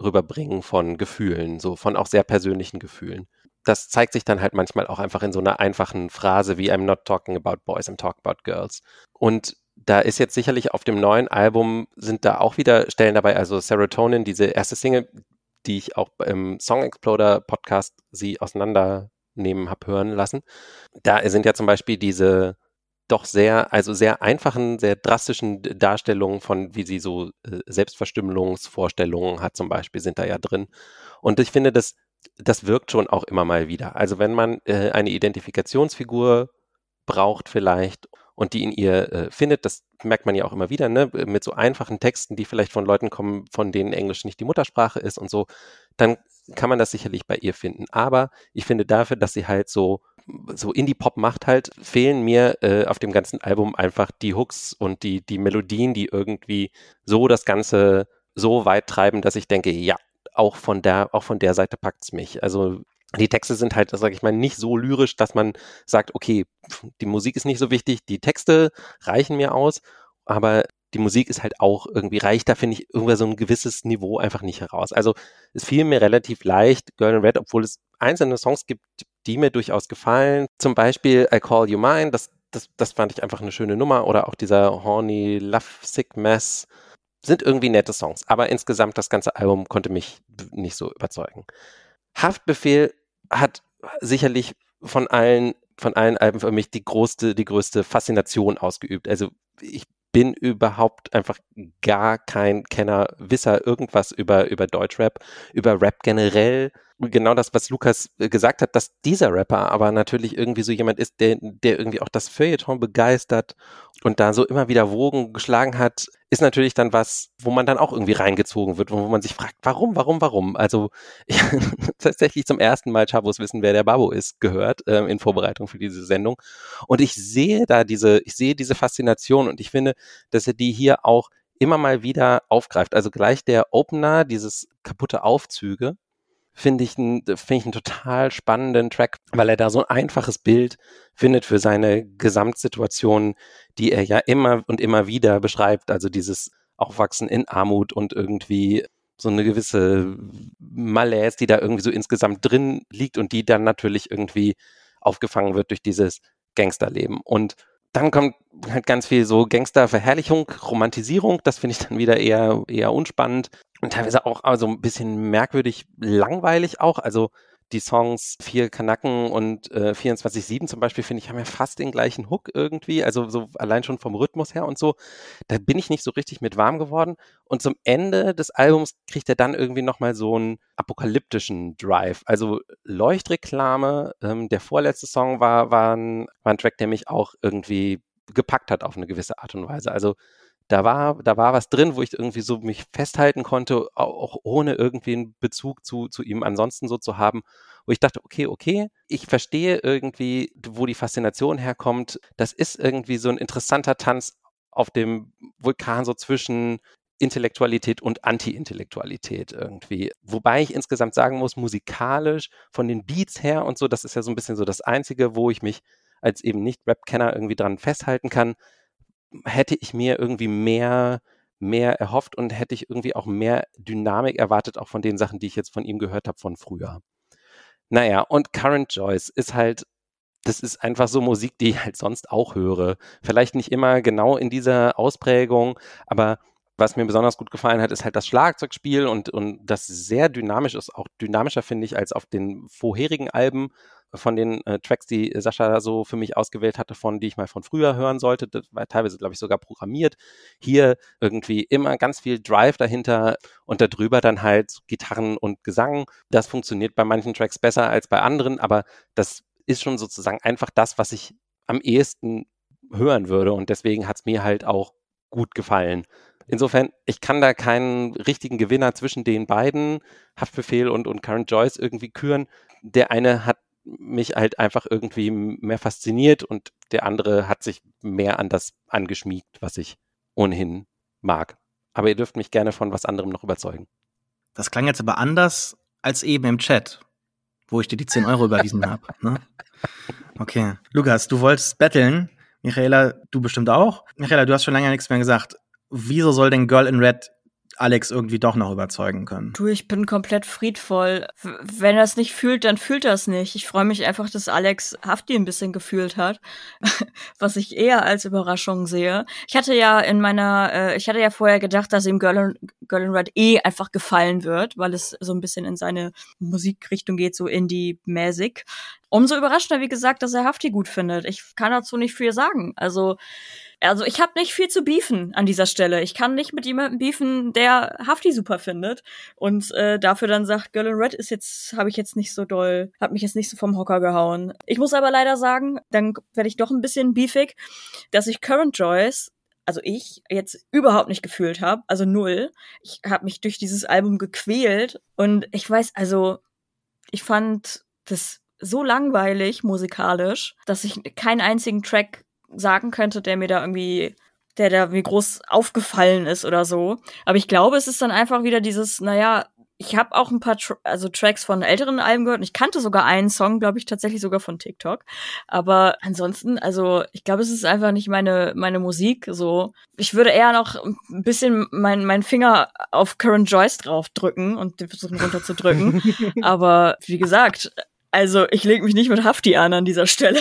Rüberbringen von Gefühlen, so von auch sehr persönlichen Gefühlen. Das zeigt sich dann halt manchmal auch einfach in so einer einfachen Phrase wie I'm not talking about boys, I'm talking about girls. Und da ist jetzt sicherlich auf dem neuen Album sind da auch wieder Stellen dabei, also Serotonin, diese erste Single, die ich auch im Song Exploder Podcast sie auseinandernehmen habe hören lassen. Da sind ja zum Beispiel diese doch sehr, also sehr einfachen, sehr drastischen Darstellungen von, wie sie so Selbstverstümmelungsvorstellungen hat zum Beispiel, sind da ja drin. Und ich finde, das, das wirkt schon auch immer mal wieder. Also wenn man äh, eine Identifikationsfigur braucht vielleicht und die in ihr äh, findet, das merkt man ja auch immer wieder, ne, mit so einfachen Texten, die vielleicht von Leuten kommen, von denen Englisch nicht die Muttersprache ist und so, dann kann man das sicherlich bei ihr finden. Aber ich finde dafür, dass sie halt so, so Indie-Pop macht halt, fehlen mir äh, auf dem ganzen Album einfach die Hooks und die, die Melodien, die irgendwie so das Ganze so weit treiben, dass ich denke, ja, auch von der, auch von der Seite packt's mich. Also die Texte sind halt, sage ich mal, nicht so lyrisch, dass man sagt, okay, die Musik ist nicht so wichtig, die Texte reichen mir aus, aber die Musik ist halt auch irgendwie reich, da finde ich irgendwann so ein gewisses Niveau einfach nicht heraus. Also es fiel mir relativ leicht, Girl in Red, obwohl es einzelne Songs gibt, die mir durchaus gefallen. Zum Beispiel I Call You Mine, das, das, das fand ich einfach eine schöne Nummer, oder auch dieser Horny Love Sick Mess, sind irgendwie nette Songs, aber insgesamt das ganze Album konnte mich nicht so überzeugen. Haftbefehl hat sicherlich von allen, von allen Alben für mich die größte, die größte Faszination ausgeübt. Also ich bin überhaupt einfach gar kein Kenner, Wisser, irgendwas über, über Deutschrap, über Rap generell. genau das, was Lukas gesagt hat, dass dieser Rapper aber natürlich irgendwie so jemand ist, der, der irgendwie auch das Feuilleton begeistert und da so immer wieder Wogen geschlagen hat, ist natürlich dann was, wo man dann auch irgendwie reingezogen wird, wo man sich fragt, warum, warum, warum? Also ich habe tatsächlich zum ersten Mal Chavos wissen, wer der Babo ist, gehört äh, in Vorbereitung für diese Sendung. Und ich sehe da diese, ich sehe diese Faszination und ich finde, dass er die hier auch immer mal wieder aufgreift. Also gleich der Opener, dieses kaputte Aufzüge, finde ich, find ich einen total spannenden Track, weil er da so ein einfaches Bild findet für seine Gesamtsituation, die er ja immer und immer wieder beschreibt. Also dieses Aufwachsen in Armut und irgendwie so eine gewisse Malaise, die da irgendwie so insgesamt drin liegt und die dann natürlich irgendwie aufgefangen wird durch dieses Gangsterleben. Und dann kommt halt ganz viel so Gangsterverherrlichung, Romantisierung, das finde ich dann wieder eher, eher unspannend und teilweise auch also ein bisschen merkwürdig langweilig auch, also die Songs Vier Kanaken und äh, vierundzwanzig sieben zum Beispiel, finde ich, haben ja fast den gleichen Hook irgendwie, also so allein schon vom Rhythmus her und so, da bin ich nicht so richtig mit warm geworden und zum Ende des Albums kriegt er dann irgendwie nochmal so einen apokalyptischen Drive, also Leuchtreklame, ähm, der vorletzte Song war, war, ein, war ein Track, der mich auch irgendwie gepackt hat auf eine gewisse Art und Weise, also Da war, da war was drin, wo ich irgendwie so mich festhalten konnte, auch ohne irgendwie einen Bezug zu, zu ihm ansonsten so zu haben, wo ich dachte, okay, okay, ich verstehe irgendwie, wo die Faszination herkommt. Das ist irgendwie so ein interessanter Tanz auf dem Vulkan so zwischen Intellektualität und Anti-Intellektualität irgendwie. Wobei ich insgesamt sagen muss, musikalisch, von den Beats her und so, das ist ja so ein bisschen so das Einzige, wo ich mich als eben Nicht-Rap-Kenner irgendwie dran festhalten kann. Hätte ich mir irgendwie mehr, mehr erhofft und hätte ich irgendwie auch mehr Dynamik erwartet, auch von den Sachen, die ich jetzt von ihm gehört habe von früher. Naja, und Current Joys ist halt, das ist einfach so Musik, die ich halt sonst auch höre. Vielleicht nicht immer genau in dieser Ausprägung, aber was mir besonders gut gefallen hat, ist halt das Schlagzeugspiel und, und das sehr dynamisch ist, auch dynamischer finde ich als auf den vorherigen Alben von den äh, Tracks, die Sascha so für mich ausgewählt hatte, von die ich mal von früher hören sollte. Das war teilweise, glaube ich, sogar programmiert. Hier irgendwie immer ganz viel Drive dahinter und darüber dann halt Gitarren und Gesang. Das funktioniert bei manchen Tracks besser als bei anderen, aber das ist schon sozusagen einfach das, was ich am ehesten hören würde und deswegen hat es mir halt auch gut gefallen. Insofern, ich kann da keinen richtigen Gewinner zwischen den beiden, Haftbefehl und, und Current Joys, irgendwie küren. Der eine hat mich halt einfach irgendwie mehr fasziniert und der andere hat sich mehr an das angeschmiegt, was ich ohnehin mag. Aber ihr dürft mich gerne von was anderem noch überzeugen. Das klang jetzt aber anders als eben im Chat, wo ich dir die zehn Euro überwiesen habe. Ne? Okay. Lukas, du wolltest betteln. Michaela, du bestimmt auch. Michaela, du hast schon lange nichts mehr gesagt. Wieso soll denn Girl in Red Alex irgendwie doch noch überzeugen können? Du, ich bin komplett friedvoll. Wenn er es nicht fühlt, dann fühlt er es nicht. Ich freue mich einfach, dass Alex Hafti ein bisschen gefühlt hat, was ich eher als Überraschung sehe. Ich hatte ja in meiner, äh, ich hatte ja vorher gedacht, dass ihm Girl in, Girl in Red eh einfach gefallen wird, weil es so ein bisschen in seine Musikrichtung geht, so Indie-mäßig. Umso überraschender, wie gesagt, dass er Hafti gut findet. Ich kann dazu nicht viel sagen. Also, also ich habe nicht viel zu beefen an dieser Stelle. Ich kann nicht mit jemandem beefen, der Hafti super findet und äh, dafür dann sagt, Girl in Red ist jetzt, habe ich jetzt nicht so doll, hat mich jetzt nicht so vom Hocker gehauen. Ich muss aber leider sagen, dann werde ich doch ein bisschen beefig, dass ich Current Joys, also ich, jetzt überhaupt nicht gefühlt habe, also null. Ich habe mich durch dieses Album gequält und ich weiß, also ich fand das so langweilig musikalisch, dass ich keinen einzigen Track sagen könnte, der mir da irgendwie, der da mir groß aufgefallen ist oder so. Aber ich glaube, es ist dann einfach wieder dieses, naja, ich habe auch ein paar Tra- also Tracks von älteren Alben gehört und ich kannte sogar einen Song, glaube ich, tatsächlich sogar von TikTok. Aber ansonsten, also ich glaube, es ist einfach nicht meine meine Musik so. Ich würde eher noch ein bisschen meinen mein Finger auf Current Joys drauf drücken und den versuchen runterzudrücken. Aber wie gesagt, also ich lege mich nicht mit Hafti an an dieser Stelle.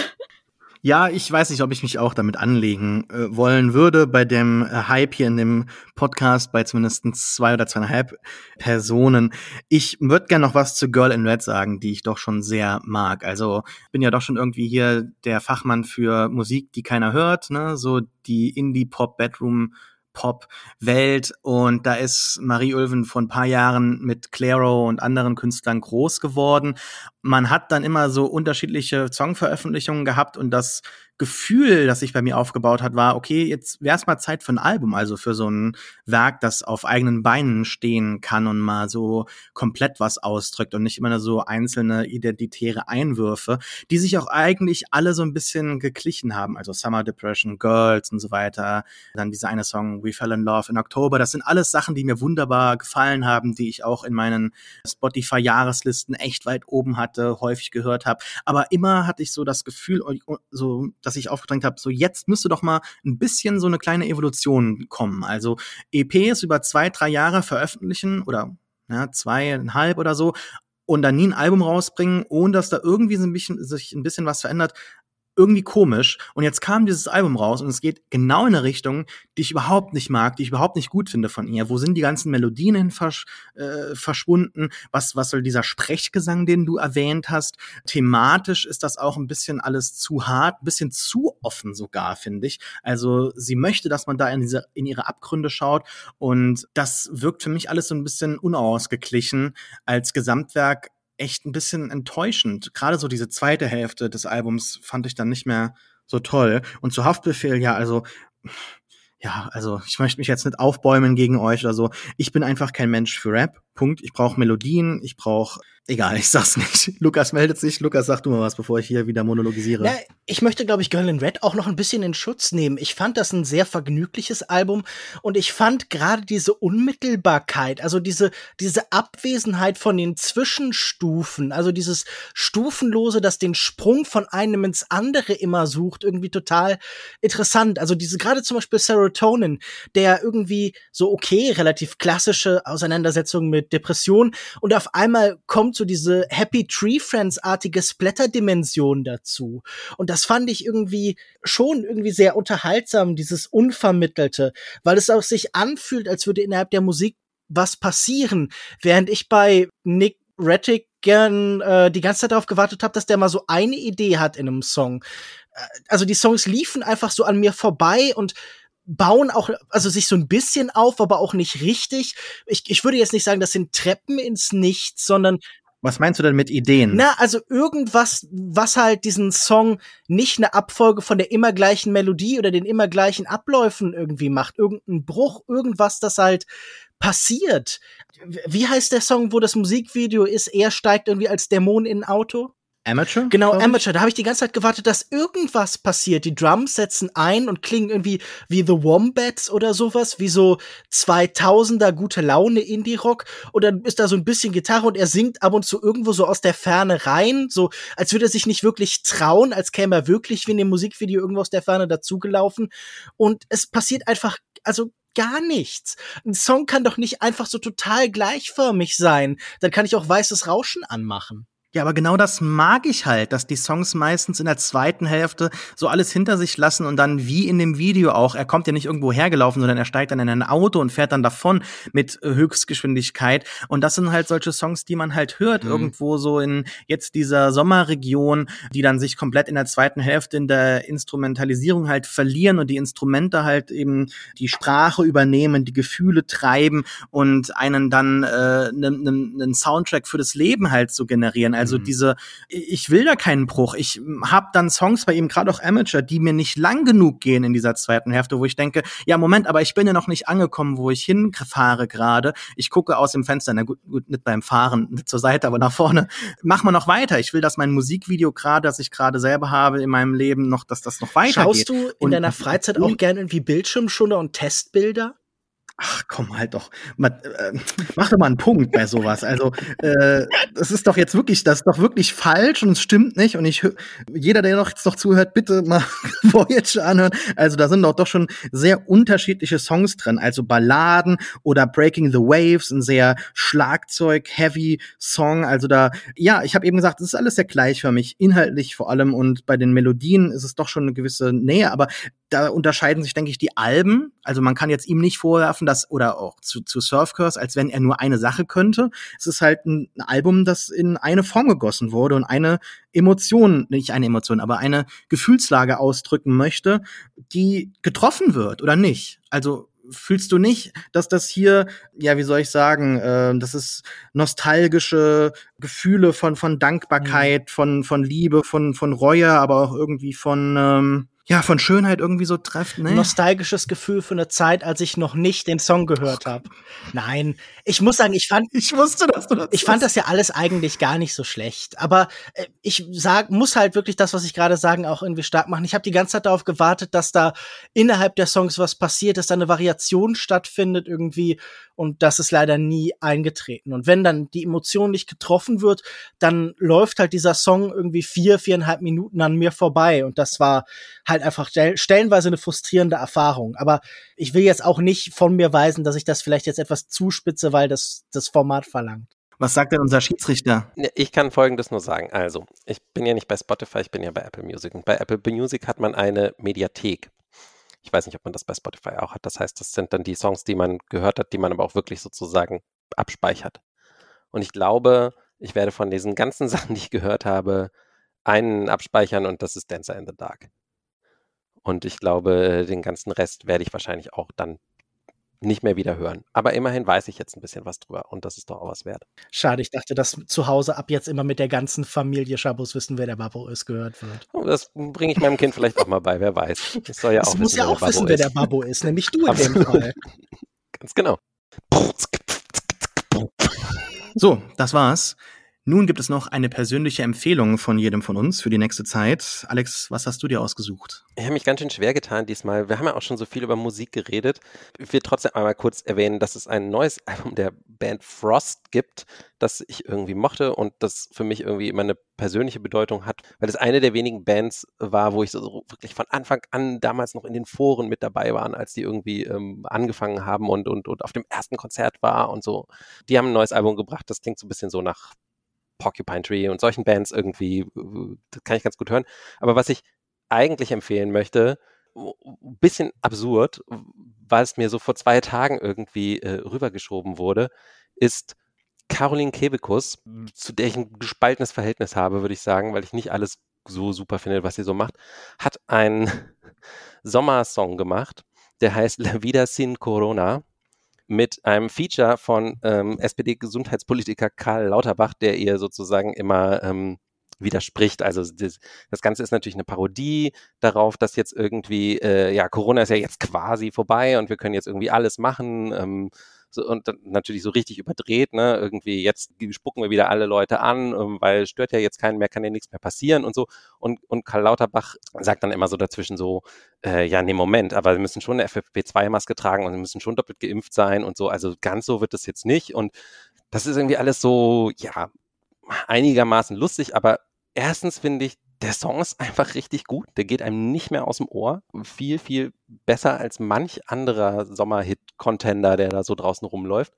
Ja, ich weiß nicht, ob ich mich auch damit anlegen äh, wollen würde. Bei dem äh, Hype hier in dem Podcast, bei zumindest zwei oder zweieinhalb Personen. Ich würde gerne noch was zu Girl in Red sagen, die ich doch schon sehr mag. Also bin ja doch schon irgendwie hier der Fachmann für Musik, die keiner hört, ne? So die Indie-Pop-Bedroom- Pop-Welt, und da ist Marie Ulven vor ein paar Jahren mit Clairo und anderen Künstlern groß geworden. Man hat dann immer so unterschiedliche Songveröffentlichungen gehabt, und das Gefühl, das sich bei mir aufgebaut hat, war, okay, jetzt wäre es mal Zeit für ein Album, also für so ein Werk, das auf eigenen Beinen stehen kann und mal so komplett was ausdrückt und nicht immer nur so einzelne identitäre Einwürfe, die sich auch eigentlich alle so ein bisschen geglichen haben, also Summer Depression, Girls und so weiter, dann dieser eine Song We Fell in Love in October, das sind alles Sachen, die mir wunderbar gefallen haben, die ich auch in meinen Spotify-Jahreslisten echt weit oben hatte, häufig gehört habe, aber immer hatte ich so das Gefühl, so dass ich aufgedrängt habe, so jetzt müsste doch mal ein bisschen so eine kleine Evolution kommen. Also E Ps über zwei, drei Jahre veröffentlichen oder ja, zweieinhalb oder so und dann nie ein Album rausbringen, ohne dass da irgendwie so ein bisschen, sich ein bisschen was verändert. Irgendwie komisch. Und jetzt kam dieses Album raus und es geht genau in eine Richtung, die ich überhaupt nicht mag, die ich überhaupt nicht gut finde von ihr. Wo sind die ganzen Melodien hin versch- äh, verschwunden? Was, was soll dieser Sprechgesang, den du erwähnt hast? Thematisch ist das auch ein bisschen alles zu hart, ein bisschen zu offen sogar, finde ich. Also sie möchte, dass man da in, diese, in ihre Abgründe schaut, und das wirkt für mich alles so ein bisschen unausgeglichen als Gesamtwerk. Echt ein bisschen enttäuschend. Gerade so diese zweite Hälfte des Albums fand ich dann nicht mehr so toll. Und zu Haftbefehl, ja, also, ja, also ich möchte mich jetzt nicht aufbäumen gegen euch oder so. Ich bin einfach kein Mensch für Rap. Punkt. Ich brauche Melodien, ich brauche, egal, ich sag's nicht. Lukas meldet sich. Lukas, sag du mal was, bevor ich hier wieder monologisiere. Na, ich möchte, glaube ich, Girl in Red auch noch ein bisschen in Schutz nehmen. Ich fand das ein sehr vergnügliches Album, und ich fand gerade diese Unmittelbarkeit, also diese diese Abwesenheit von den Zwischenstufen, also dieses Stufenlose, das den Sprung von einem ins andere immer sucht, irgendwie total interessant. Also diese gerade zum Beispiel Serotonin, der irgendwie so okay, relativ klassische Auseinandersetzung mit Depression, und auf einmal kommt so diese Happy Tree Friends-artige Splatter-Dimension dazu. Und das fand ich irgendwie schon irgendwie sehr unterhaltsam, dieses Unvermittelte, weil es auch sich anfühlt, als würde innerhalb der Musik was passieren, während ich bei Nick Rattigan äh, die ganze Zeit darauf gewartet habe, dass der mal so eine Idee hat in einem Song. Also die Songs liefen einfach so an mir vorbei und bauen auch, also sich so ein bisschen auf, aber auch nicht richtig. Ich, ich würde jetzt nicht sagen, das sind Treppen ins Nichts, sondern... Was meinst du denn mit Ideen? Na, also irgendwas, was halt diesen Song nicht eine Abfolge von der immer gleichen Melodie oder den immer gleichen Abläufen irgendwie macht. Irgendein Bruch, irgendwas, das halt passiert. Wie heißt der Song, wo das Musikvideo ist? Er steigt irgendwie als Dämon in ein Auto? Amateur? Genau, Amateur. Da habe ich die ganze Zeit gewartet, dass irgendwas passiert. Die Drums setzen ein und klingen irgendwie wie The Wombats oder sowas, wie so zweitausender Gute-Laune Indie-Rock. Und dann ist da so ein bisschen Gitarre und er singt ab und zu irgendwo so aus der Ferne rein, so als würde er sich nicht wirklich trauen, als käme er wirklich wie in dem Musikvideo irgendwo aus der Ferne dazugelaufen. Und es passiert einfach, also gar nichts. Ein Song kann doch nicht einfach so total gleichförmig sein. Dann kann ich auch weißes Rauschen anmachen. Ja, aber genau das mag ich halt, dass die Songs meistens in der zweiten Hälfte so alles hinter sich lassen und dann wie in dem Video auch, er kommt ja nicht irgendwo hergelaufen, sondern er steigt dann in ein Auto und fährt dann davon mit Höchstgeschwindigkeit, und das sind halt solche Songs, die man halt hört, mhm. irgendwo so in jetzt dieser Sommerregion, die dann sich komplett in der zweiten Hälfte in der Instrumentalisierung halt verlieren und die Instrumente halt eben die Sprache übernehmen, die Gefühle treiben und einen dann äh, ne, ne, ne Soundtrack für das Leben halt so generieren. Also Also diese, ich will da keinen Bruch. Ich habe dann Songs bei ihm, gerade auch Amateur, die mir nicht lang genug gehen in dieser zweiten Hälfte, wo ich denke, ja Moment, aber ich bin ja noch nicht angekommen, wo ich hinfahre gerade. Ich gucke aus dem Fenster, na gut, gut, nicht beim Fahren, nicht zur Seite, aber nach vorne. Mach mal noch weiter. Ich will, dass mein Musikvideo gerade, das ich gerade selber habe in meinem Leben, noch, dass das noch weitergeht. Schaust du in und, deiner Freizeit auch gerne irgendwie Bildschirmschoner und Testbilder? Ach, komm, halt doch. Mal, äh, mach doch mal einen Punkt bei sowas. Also, äh, das ist doch jetzt wirklich, das ist doch wirklich falsch und es stimmt nicht. Und ich, jeder, der noch jetzt noch zuhört, bitte mal Voyager anhören. Also, da sind doch doch schon sehr unterschiedliche Songs drin. Also Balladen oder Breaking the Waves, ein sehr Schlagzeug-heavy Song. Also da, ja, ich habe eben gesagt, es ist alles sehr gleichförmig, inhaltlich vor allem. Und bei den Melodien ist es doch schon eine gewisse Nähe. Aber da unterscheiden sich, denke ich, die Alben. Also man kann jetzt ihm nicht vorwerfen, dass, oder auch zu, zu Surfcurse, als wenn er nur eine Sache könnte. Es ist halt ein Album, das in eine Form gegossen wurde und eine Emotion, nicht eine Emotion, aber eine Gefühlslage ausdrücken möchte, die getroffen wird oder nicht. Also fühlst du nicht, dass das hier, ja, wie soll ich sagen, äh, das ist nostalgische Gefühle von von Dankbarkeit, mhm. von von Liebe, von von Reue, aber auch irgendwie von ähm, ja, von Schönheit irgendwie so trefft, ne? Nostalgisches Gefühl für eine Zeit, als ich noch nicht den Song gehört habe. Nein, ich muss sagen, ich fand ich wusste, dass du das Ich fand das ja alles eigentlich gar nicht so schlecht, aber äh, ich sag muss halt wirklich das, was ich gerade sagen, auch irgendwie stark machen. Ich habe die ganze Zeit darauf gewartet, dass da innerhalb der Songs was passiert, dass da eine Variation stattfindet irgendwie, und das ist leider nie eingetreten. Und wenn dann die Emotion nicht getroffen wird, dann läuft halt dieser Song irgendwie vier, viereinhalb Minuten an mir vorbei, und das war halt Halt einfach stell- stellenweise eine frustrierende Erfahrung. Aber ich will jetzt auch nicht von mir weisen, dass ich das vielleicht jetzt etwas zuspitze, weil das das Format verlangt. Was sagt denn unser Schiedsrichter? Ich kann Folgendes nur sagen. Also, ich bin ja nicht bei Spotify, ich bin ja bei Apple Music. Und bei Apple Music hat man eine Mediathek. Ich weiß nicht, ob man das bei Spotify auch hat. Das heißt, das sind dann die Songs, die man gehört hat, die man aber auch wirklich sozusagen abspeichert. Und ich glaube, ich werde von diesen ganzen Sachen, die ich gehört habe, einen abspeichern, und das ist Dancer in the Dark. Und ich glaube, den ganzen Rest werde ich wahrscheinlich auch dann nicht mehr wieder hören. Aber immerhin weiß ich jetzt ein bisschen was drüber, und das ist doch auch was wert. Schade, ich dachte, dass zu Hause ab jetzt immer mit der ganzen Familie Schabos wissen, wer der Babbo ist, gehört wird. Oh, das bringe ich meinem Kind vielleicht auch mal bei, wer weiß. Ich soll ja das auch muss wissen, ja auch wer wissen, wer der Babbo ist, nämlich du in dem Fall. Ganz genau. So, das war's. Nun gibt es noch eine persönliche Empfehlung von jedem von uns für die nächste Zeit. Alex, was hast du dir ausgesucht? Ich habe mich ganz schön schwer getan diesmal. Wir haben ja auch schon so viel über Musik geredet. Ich will trotzdem einmal kurz erwähnen, dass es ein neues Album der Band Frost gibt, das ich irgendwie mochte und das für mich irgendwie immer eine persönliche Bedeutung hat, weil es eine der wenigen Bands war, wo ich so wirklich von Anfang an damals noch in den Foren mit dabei waren, als die irgendwie ähm, angefangen haben und, und, und auf dem ersten Konzert war und so. Die haben ein neues Album gebracht, das klingt so ein bisschen so nach Porcupine Tree und solchen Bands irgendwie, das kann ich ganz gut hören. Aber was ich eigentlich empfehlen möchte, ein bisschen absurd, weil es mir so vor zwei Tagen irgendwie äh, rübergeschoben wurde, ist Caroline Kebekus, zu der ich ein gespaltenes Verhältnis habe, würde ich sagen, weil ich nicht alles so super finde, was sie so macht, hat einen Sommersong gemacht, der heißt La Vida Sin Corona, mit einem Feature von ähm, S P D-Gesundheitspolitiker Karl Lauterbach, der ihr sozusagen immer ähm, widerspricht. Also das, das Ganze ist natürlich eine Parodie darauf, dass jetzt irgendwie, äh, ja, Corona ist ja jetzt quasi vorbei und wir können jetzt irgendwie alles machen, ähm, so, und dann natürlich so richtig überdreht, ne? Irgendwie jetzt spucken wir wieder alle Leute an, ähm, weil stört ja jetzt keinen mehr, kann ja nichts mehr passieren und so. Und, und Karl Lauterbach sagt dann immer so dazwischen so, äh, ja, nee, Moment, aber wir müssen schon eine F F P zwei Maske tragen und wir müssen schon doppelt geimpft sein und so. Also ganz so wird das jetzt nicht. Und das ist irgendwie alles so, ja, einigermaßen lustig, aber erstens finde ich, der Song ist einfach richtig gut. Der geht einem nicht mehr aus dem Ohr. Viel, viel besser als manch anderer Sommerhit-Contender, der da so draußen rumläuft.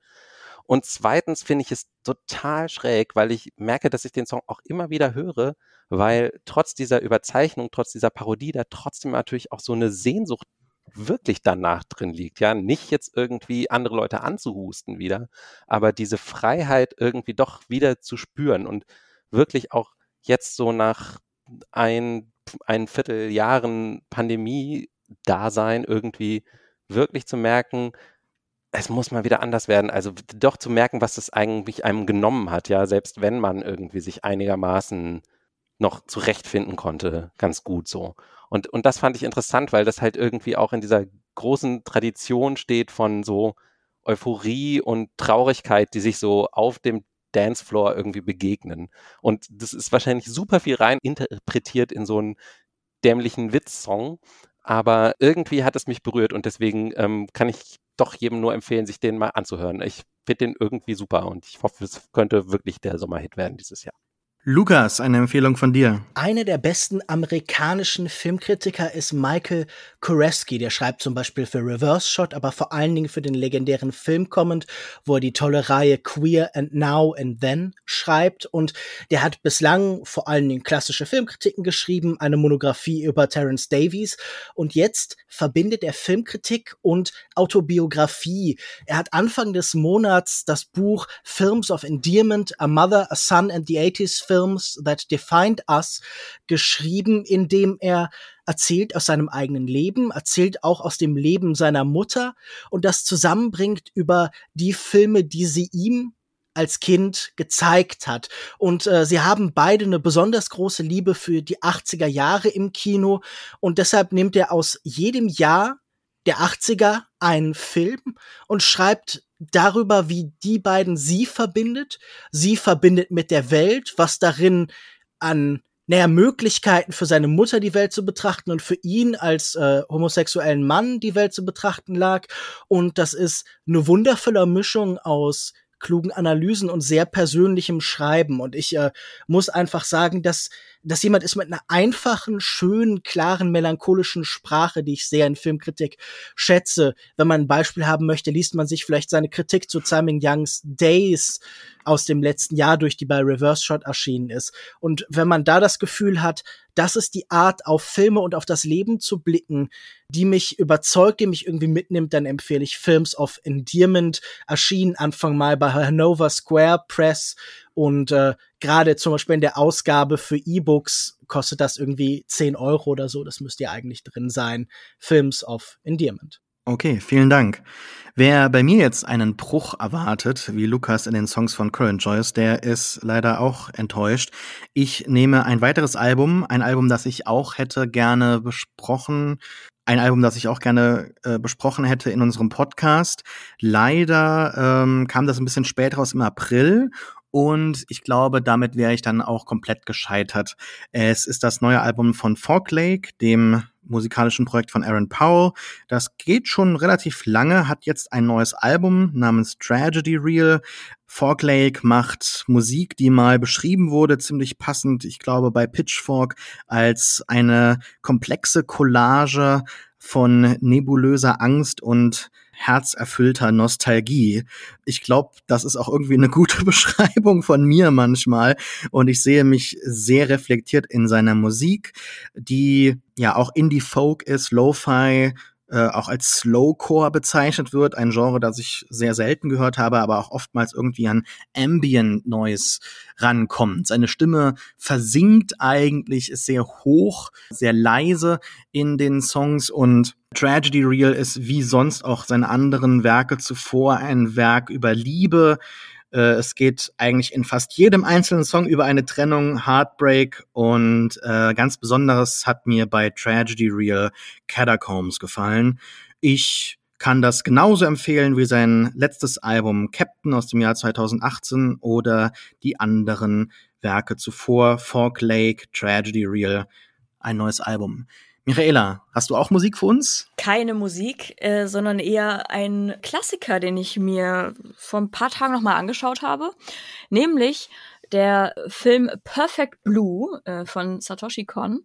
Und zweitens finde ich es total schräg, weil ich merke, dass ich den Song auch immer wieder höre, weil trotz dieser Überzeichnung, trotz dieser Parodie, da trotzdem natürlich auch so eine Sehnsucht wirklich danach drin liegt, ja, nicht jetzt irgendwie andere Leute anzuhusten wieder, aber diese Freiheit irgendwie doch wieder zu spüren und wirklich auch jetzt so nach ein, ein Vierteljahren Pandemie-Dasein irgendwie wirklich zu merken, es muss mal wieder anders werden, also doch zu merken, was das eigentlich einem genommen hat, ja, selbst wenn man irgendwie sich einigermaßen noch zurechtfinden konnte, ganz gut so. Und, und das fand ich interessant, weil das halt irgendwie auch in dieser großen Tradition steht von so Euphorie und Traurigkeit, die sich so auf dem Dancefloor irgendwie begegnen. Und das ist wahrscheinlich super viel rein interpretiert in so einen dämlichen Witz-Song, aber irgendwie hat es mich berührt und deswegen ähm, kann ich doch jedem nur empfehlen, sich den mal anzuhören. Ich finde den irgendwie super und ich hoffe, es könnte wirklich der Sommerhit werden dieses Jahr. Lukas, eine Empfehlung von dir. Einer der besten amerikanischen Filmkritiker ist Michael Koreski. Der schreibt zum Beispiel für Reverse Shot, aber vor allen Dingen für den legendären Film Comment, wo er die tolle Reihe Queer and Now and Then schreibt. Und der hat bislang vor allen Dingen klassische Filmkritiken geschrieben, eine Monographie über Terence Davies. Und jetzt verbindet er Filmkritik und Autobiografie. Er hat Anfang des Monats das Buch Films of Endearment, A Mother, A Son and the eighties Film Films That Defined Us geschrieben, in dem er erzählt aus seinem eigenen Leben, erzählt auch aus dem Leben seiner Mutter und das zusammenbringt über die Filme, die sie ihm als Kind gezeigt hat. Und äh, sie haben beide eine besonders große Liebe für die achtziger Jahre im Kino und deshalb nimmt er aus jedem Jahr der achtziger einen Film und schreibt darüber, wie die beiden sie verbindet. Sie verbindet mit der Welt, was darin an naja, Möglichkeiten für seine Mutter die Welt zu betrachten und für ihn als äh, homosexuellen Mann die Welt zu betrachten lag. Und das ist eine wundervolle Mischung aus klugen Analysen und sehr persönlichem Schreiben. Und ich äh, muss einfach sagen, dass dass jemand ist mit einer einfachen, schönen, klaren, melancholischen Sprache, die ich sehr in Filmkritik schätze. Wenn man ein Beispiel haben möchte, liest man sich vielleicht seine Kritik zu Tsai Ming-Yangs Days aus dem letzten Jahr durch, die bei Reverse Shot erschienen ist. Und wenn man da das Gefühl hat, das ist die Art, auf Filme und auf das Leben zu blicken, die mich überzeugt, die mich irgendwie mitnimmt, dann empfehle ich Films of Endearment, erschienen Anfang Mai bei Hanover Square Press. Und äh, gerade zum Beispiel in der Ausgabe für E-Books kostet das irgendwie zehn Euro oder so. Das müsste ja eigentlich drin sein. Films of Endearment. Okay, vielen Dank. Wer bei mir jetzt einen Bruch erwartet, wie Lukas in den Songs von Current Joys, der ist leider auch enttäuscht. Ich nehme ein weiteres Album, ein Album, das ich auch hätte gerne besprochen. Ein Album, das ich auch gerne äh, besprochen hätte in unserem Podcast. Leider ähm, kam das ein bisschen spät raus, im April. Und ich glaube, damit wäre ich dann auch komplett gescheitert. Es ist das neue Album von Fog Lake, dem musikalischen Projekt von Aaron Powell. Das geht schon relativ lange, hat jetzt ein neues Album namens Tragedy Reel. Fog Lake macht Musik, die mal beschrieben wurde, ziemlich passend, ich glaube, bei Pitchfork, als eine komplexe Collage von nebulöser Angst und herzerfüllter Nostalgie. Ich glaube, das ist auch irgendwie eine gute Beschreibung von mir manchmal. Und ich sehe mich sehr reflektiert in seiner Musik, die ja auch Indie-Folk ist, Lo-Fi, äh, auch als Slowcore bezeichnet wird. Ein Genre, das ich sehr selten gehört habe, aber auch oftmals irgendwie an Ambient-Noise rankommt. Seine Stimme versinkt eigentlich, ist sehr hoch, sehr leise in den Songs und Tragedy Reel ist wie sonst auch seine anderen Werke zuvor ein Werk über Liebe. Äh, es geht eigentlich in fast jedem einzelnen Song über eine Trennung, Heartbreak und äh, ganz Besonderes hat mir bei Tragedy Reel Catacombs gefallen. Ich kann das genauso empfehlen wie sein letztes Album Captain aus dem Jahr zweitausendachtzehn oder die anderen Werke zuvor. Fog Lake, Tragedy Reel, ein neues Album. Michaela, hast du auch Musik für uns? Keine Musik, äh, sondern eher ein Klassiker, den ich mir vor ein paar Tagen nochmal angeschaut habe. Nämlich der Film Perfect Blue äh, von Satoshi Kon.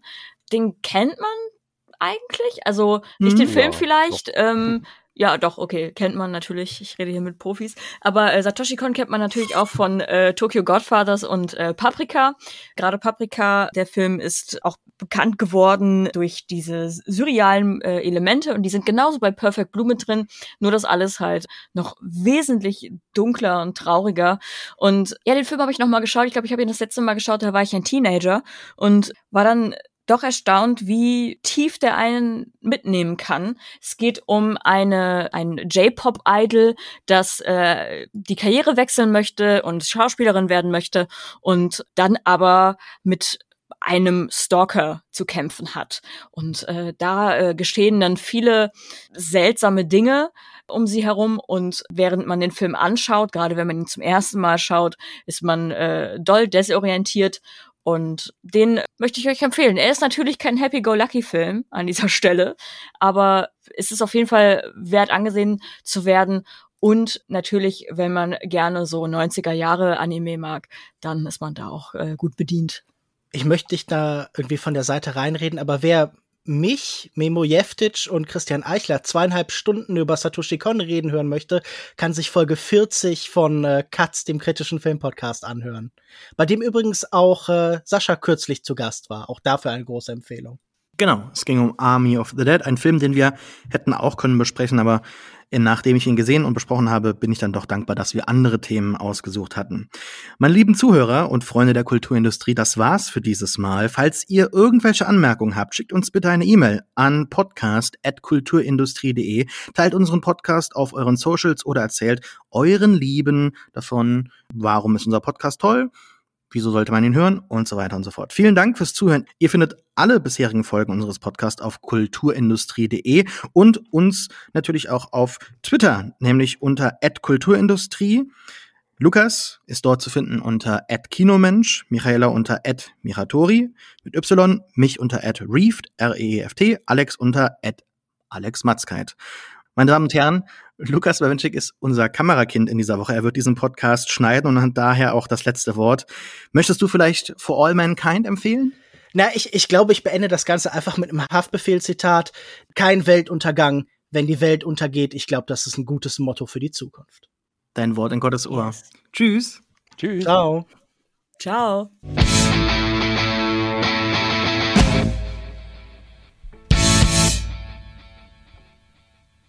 Den kennt man eigentlich, also nicht hm, den Film ja, vielleicht. Ähm, ja, doch, okay, kennt man natürlich. Ich rede hier mit Profis. Aber äh, Satoshi Kon kennt man natürlich auch von äh, Tokyo Godfathers und äh, Paprika. Gerade Paprika, der Film ist auch bekannt geworden durch diese surrealen äh, Elemente und die sind genauso bei Perfect Blue mit drin, nur dass alles halt noch wesentlich dunkler und trauriger. Und ja, den Film habe ich nochmal geschaut. Ich glaube, ich habe ihn das letzte Mal geschaut, da war ich ein Teenager und war dann doch erstaunt, wie tief der einen mitnehmen kann. Es geht um eine ein J-Pop-Idol, das äh, die Karriere wechseln möchte und Schauspielerin werden möchte und dann aber mit einem Stalker zu kämpfen hat. Und äh, da äh, geschehen dann viele seltsame Dinge um sie herum und während man den Film anschaut, gerade wenn man ihn zum ersten Mal schaut, ist man äh, doll desorientiert und den möchte ich euch empfehlen. Er ist natürlich kein Happy-Go-Lucky-Film an dieser Stelle, aber es ist auf jeden Fall wert angesehen zu werden. Und natürlich, wenn man gerne so neunziger-Jahre-Anime mag, dann ist man da auch äh, gut bedient. Ich möchte dich da irgendwie von der Seite reinreden, aber wer mich, Memo Jeftic und Christian Eichler zweieinhalb Stunden über Satoshi Kon reden hören möchte, kann sich Folge vierzig von äh, Katz, dem kritischen Filmpodcast, anhören. Bei dem übrigens auch äh, Sascha kürzlich zu Gast war. Auch dafür eine große Empfehlung. Genau, es ging um Army of the Dead, einen Film, den wir hätten auch können besprechen, aber Nachdem ich ihn gesehen und besprochen habe, bin ich dann doch dankbar, dass wir andere Themen ausgesucht hatten. Meine lieben Zuhörer und Freunde der Kulturindustrie, das war's für dieses Mal. Falls ihr irgendwelche Anmerkungen habt, schickt uns bitte eine E-Mail an podcast at kulturindustrie punkt de, teilt unseren Podcast auf euren Socials oder erzählt euren Lieben davon, warum ist unser Podcast toll, wieso sollte man ihn hören und so weiter und so fort. Vielen Dank fürs Zuhören. Ihr findet alle bisherigen Folgen unseres Podcasts auf kulturindustrie punkt de und uns natürlich auch auf Twitter, nämlich unter at kulturindustrie. Lukas ist dort zu finden unter at kinomensch, Michaela unter at miratori mit Y, mich unter at reeft, R E E F T, Alex unter at alex matzkeit. Meine Damen und Herren, Lukas Bawenschik ist unser Kamerakind in dieser Woche. Er wird diesen Podcast schneiden und hat daher auch das letzte Wort. Möchtest du vielleicht For All Mankind empfehlen? Na, ich, ich glaube, ich beende das Ganze einfach mit einem Haftbefehl-Zitat. Kein Weltuntergang, wenn die Welt untergeht. Ich glaube, das ist ein gutes Motto für die Zukunft. Dein Wort in Gottes Ohr. Yes. Tschüss. Tschüss. Ciao. Ciao.